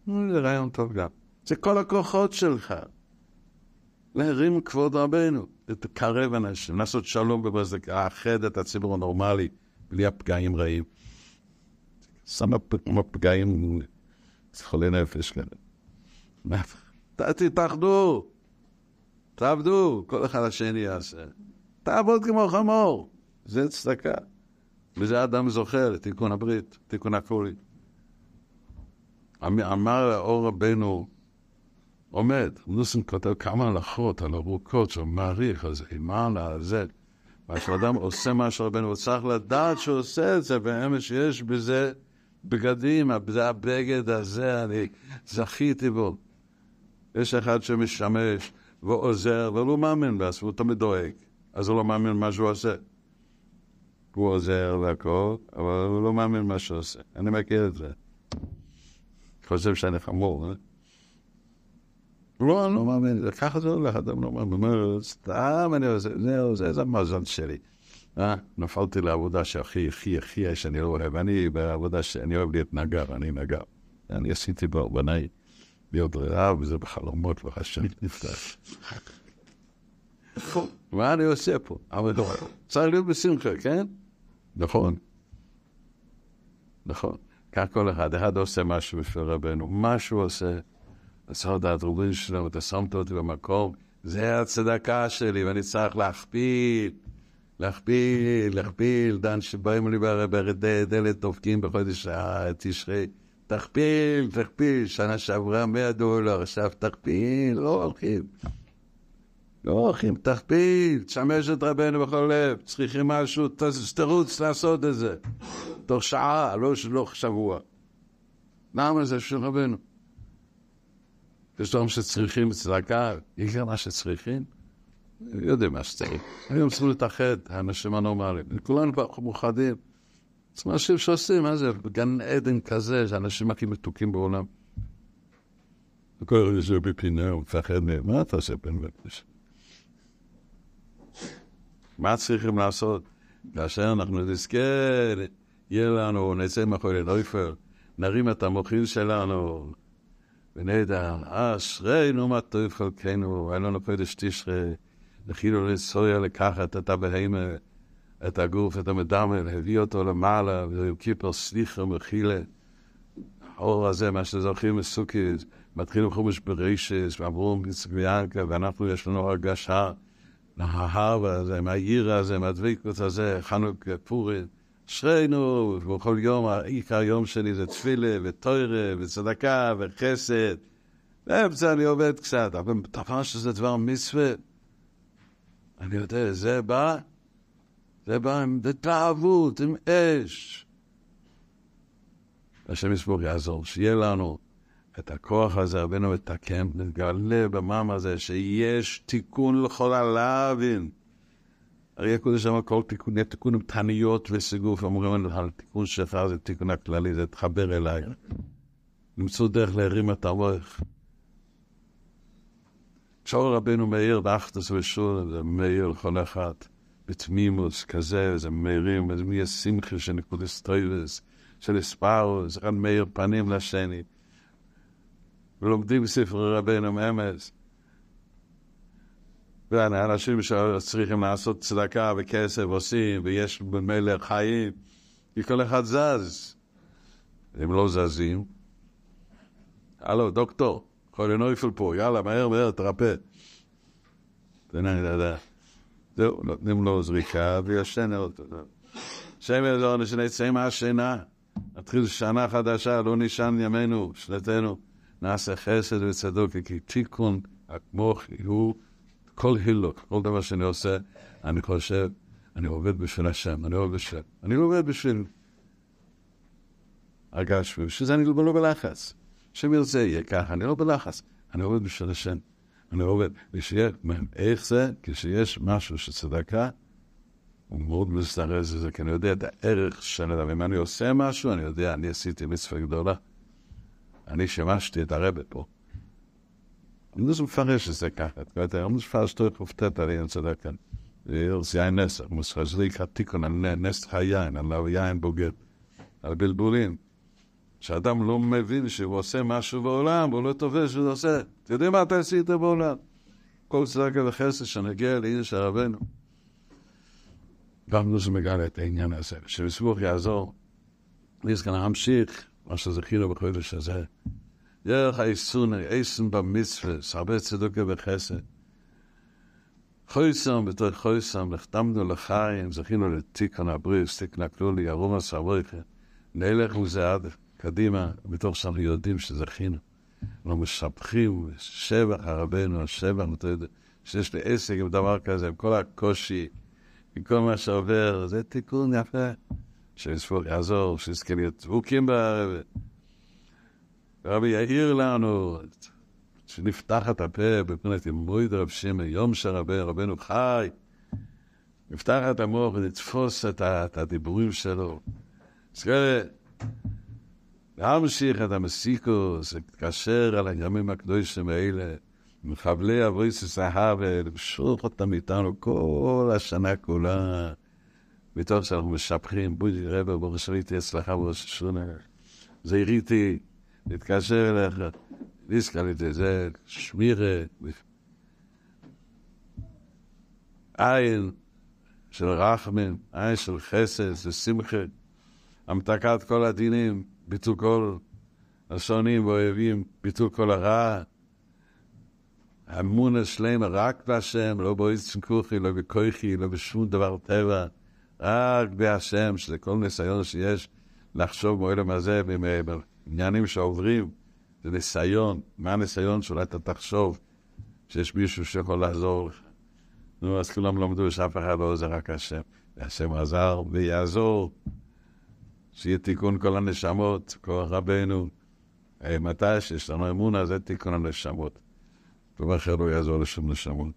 נו, זה רעיון טוב גם. זה כל הכוחות שלך. להרים כבוד רבנו, לתקרב אנשים, לעשות שלום בבזק, לאחד את הציבור הנורמלי, בלי הפגעים רעים. שם הפגעים, חולי נפש כאלה. תתאחדו, תעבדו, כל אחד השני יעשה. תעבוד כמו חמור. זה צדקה. וזה אדם זוכר, תיקון הברית, תיקון הכולי. אמר לאור רבנו, עומד, נוסן כותב כמה הלכות על ארוכות שהוא מעריך, אז אימנה, על זה. מה שאדם עושה מה שרבנו, הוא צריך לדעת שהוא עושה את זה, באמת יש בזה בגדים, זה הבגד הזה, אני זכיתי בו. יש אחד שמשמש ועוזר, אבל הוא מאמין בעצמו, הוא תמיד דואג, אז הוא לא מאמין מה שהוא עושה. הוא עוזר והכל, אבל הוא לא מאמין מה שהוא עושה. אני מכיר את זה. חושב שאני חמור, אה? לא, אני לא מאמין, ככה זה הולך, אדם לא מאמין, סתם אני עושה, זהו, זה המזון שלי. נפלתי לעבודה שהכי, הכי, הכי, שאני לא אוהב, אני בעבודה שאני אוהב להיות נגר, אני נגר. אני עשיתי בארבני, להיות רעב, וזה בחלומות, וחשב נפתח. מה אני עושה פה? אבל לא, צריך להיות בשמחה, כן? נכון. נכון. כך כל אחד, אחד עושה משהו בשביל רבנו, מה שהוא עושה, עשה עוד הדרובים שלנו, אתה שמת אותי במקום, זה הצדקה שלי, ואני צריך להכפיל, להכפיל, להכפיל, דן שבאים לי בדלת דופקים בחודש תשרי, תכפיל, תכפיל, שנה שעברה מאה דולר, עכשיו תכפיל, לא הולכים, לא הולכים, תכפיל, תשמש את רבנו בכל לב, צריכים משהו, תרוץ לעשות את זה, תוך שעה, לא שלוך שבוע. למה זה של רבנו? יש דברים שצריכים צדקה, יקרה מה שצריכים, יודעים מה שצריך. היום צריכים להתאחד, האנשים הנורמליים, כולנו מוחדים. זאת אומרת, אנשים שעושים, מה זה? בגן עדן כזה, שאנשים הכי מתוקים בעולם. הכל זה בפינה, הוא מפחד מהם, מה אתה עושה בן ונש? מה צריכים לעשות? כאשר אנחנו נזכה, יהיה לנו, נצא מאחורי נויפר, נרים את המוחים שלנו, ונדע, אשרינו מה טוב חלקנו, אין לנו קודש תשרי, לכאילו לסוריה לקחת את הבהמה, את הגוף, את המדמה, להביא אותו למעלה, ויום כיפר סליחה ומחילה. האור הזה, מה שזוכים מסוכי, מתחילים חומש בראשס, ואמרו מצגביאנקה, ואנחנו יש לנו הרגשה, ההר הזה, מהעיר הזה, מהדביקות הזה, חנוכה פורים. אשרינו, ובכל יום, העיקר היום שלי זה תפילה ותורה וצדקה וחסד. באמצע אני עובד קצת, אבל דבר שזה דבר מצווה. אני יודע, זה בא, זה בא עם התלהבות, עם אש. השם יסבור יעזור, שיהיה לנו את הכוח הזה, רבנו מתקן, נתגלה במם הזה, שיש תיקון לכל הלאווין. הרי הקודש אמר כל תיקוני, תיקונים תניות וסיגוף, אמורים על תיקון שלך, זה תיקון הכללי, זה תחבר אליי. נמצאו דרך להרים את המוח. שור רבנו מאיר, באחתס ושור, זה מאיר לכל אחד, בתמימוס כזה, זה מאירים, זה מי השמחה של נקודס טויבס, של הספאו, זה כאן מאיר פנים לשני. ולומדים בספר רבנו מאמץ. ואנשים שצריכים לעשות צדקה וכסף עושים, ויש במלך חיים, כי כל אחד זז. הם לא זזים. הלו, דוקטור, חולי נויפל פה, יאללה, מהר מהר, תרפא. זהו, נותנים לו זריקה, וישנה אותו. שם יעזור, נצא מהשינה, נתחיל שנה חדשה, לא נשען ימינו, שנתנו, נעשה חסד וצדוק, כי תיקון הכמוך הוא, כל הילוק, כל דבר שאני עושה, אני חושב, אני עובד בשביל השם, אני עובד בשביל, אני לא עובד בשביל הרגש, ובשביל זה אני לא בלחץ. שם ירצה יהיה ככה, אני לא בלחץ, אני עובד בשביל השם, אני עובד. ושיהיה, איך זה? כשיש משהו שצדקה, הוא מאוד מזדרז לזה, כי אני יודע את הערך של אדם. אם אני עושה משהו, אני יודע, אני עשיתי מצווה גדולה. אני שימשתי את הרבא פה. אני לא מפרש את זה ככה. אני מפרש את זה חופתת הרי הצדקה. זה יין נסח, מוסחזריק התיקון על נסח היין, על יין בוגד, על בלבולים. שאדם לא מבין שהוא עושה משהו בעולם, הוא לא תובע שהוא עושה. אתה יודע מה אתה עשית בעולם? כל צדקה וחסד שנגיע לאיש הרבנו. גם לא זה מגלה את העניין הזה. שבסבוך יעזור, נזכן להמשיך מה שזכינו בחודש הזה. דרך האיסון, האיסון במצווה, הרבה צדקה וחסד. חויסם בתוך חויסם, נחתמנו לחיים, זכינו לתיקון הבריף, תיקון הכלולי, הרום הסבריך. נלך מזה עד קדימה, בתוך שאנחנו יודעים שזכינו. אנחנו משבחים, שבח הרבנו, שבח, אתה יודע, שיש לי עסק עם דבר כזה, עם כל הקושי, עם כל מה שעובר, זה תיקון יפה. שיספור יעזור, שיזכה להיות דבוקים בערב. רבי יאיר לנו, שנפתח את הפה בפרנת עמוד רב שמעון, יום שרבנו, רבנו חי, נפתח את המוח ונתפוס את הדיבורים שלו. זכרה, להמשיך את המסיקוס, להתקשר על הימים הקדושים האלה, מחבלי אבריס וסהב, ולמשוך אותם איתנו כל השנה כולה, בתוך שאנחנו משפחים, בואי רב, בואו ראשיתי אצלך, בואו ששונה, זה הראיתי, להתקשר אליך, נזכר את זה, שמירה, עין של רחמים, עין של חסד, זה שמחה, המתקת כל הדינים, ביטול כל השונים ואוהבים, ביטול כל הרע, אמון השלם רק בהשם, לא באיזשהו כוחי, לא בכוחי, לא בשום דבר טבע, רק בהשם, שזה כל ניסיון שיש לחשוב מועלם הזה, ומעניינים שעוברים, זה ניסיון, מה הניסיון שאולי אתה תחשוב שיש מישהו שיכול לעזור לך? נו, אז כולם למדו שאף אחד לא עוזר, רק השם. השם עזר ויעזור, שיהיה תיקון כל הנשמות, כוח רבנו. מתי שיש לנו אמונה, זה תיקון הנשמות. כלומר, אחר לא יעזור לשום נשמות.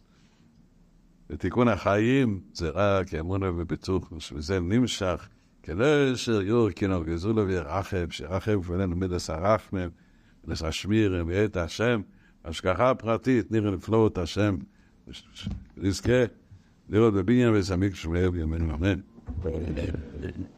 ותיקון החיים זה רק אמונה ובטוח, וזה נמשך, כדי שיורקינו גזרו לו וירחב, שירחב ובינינו מדס הרחמם, לשמיר ואת השם, השכחה הפרטית, נראה לפלוא את השם, נזכה לראות בבניין וסמיק שמואל ימינו אמן.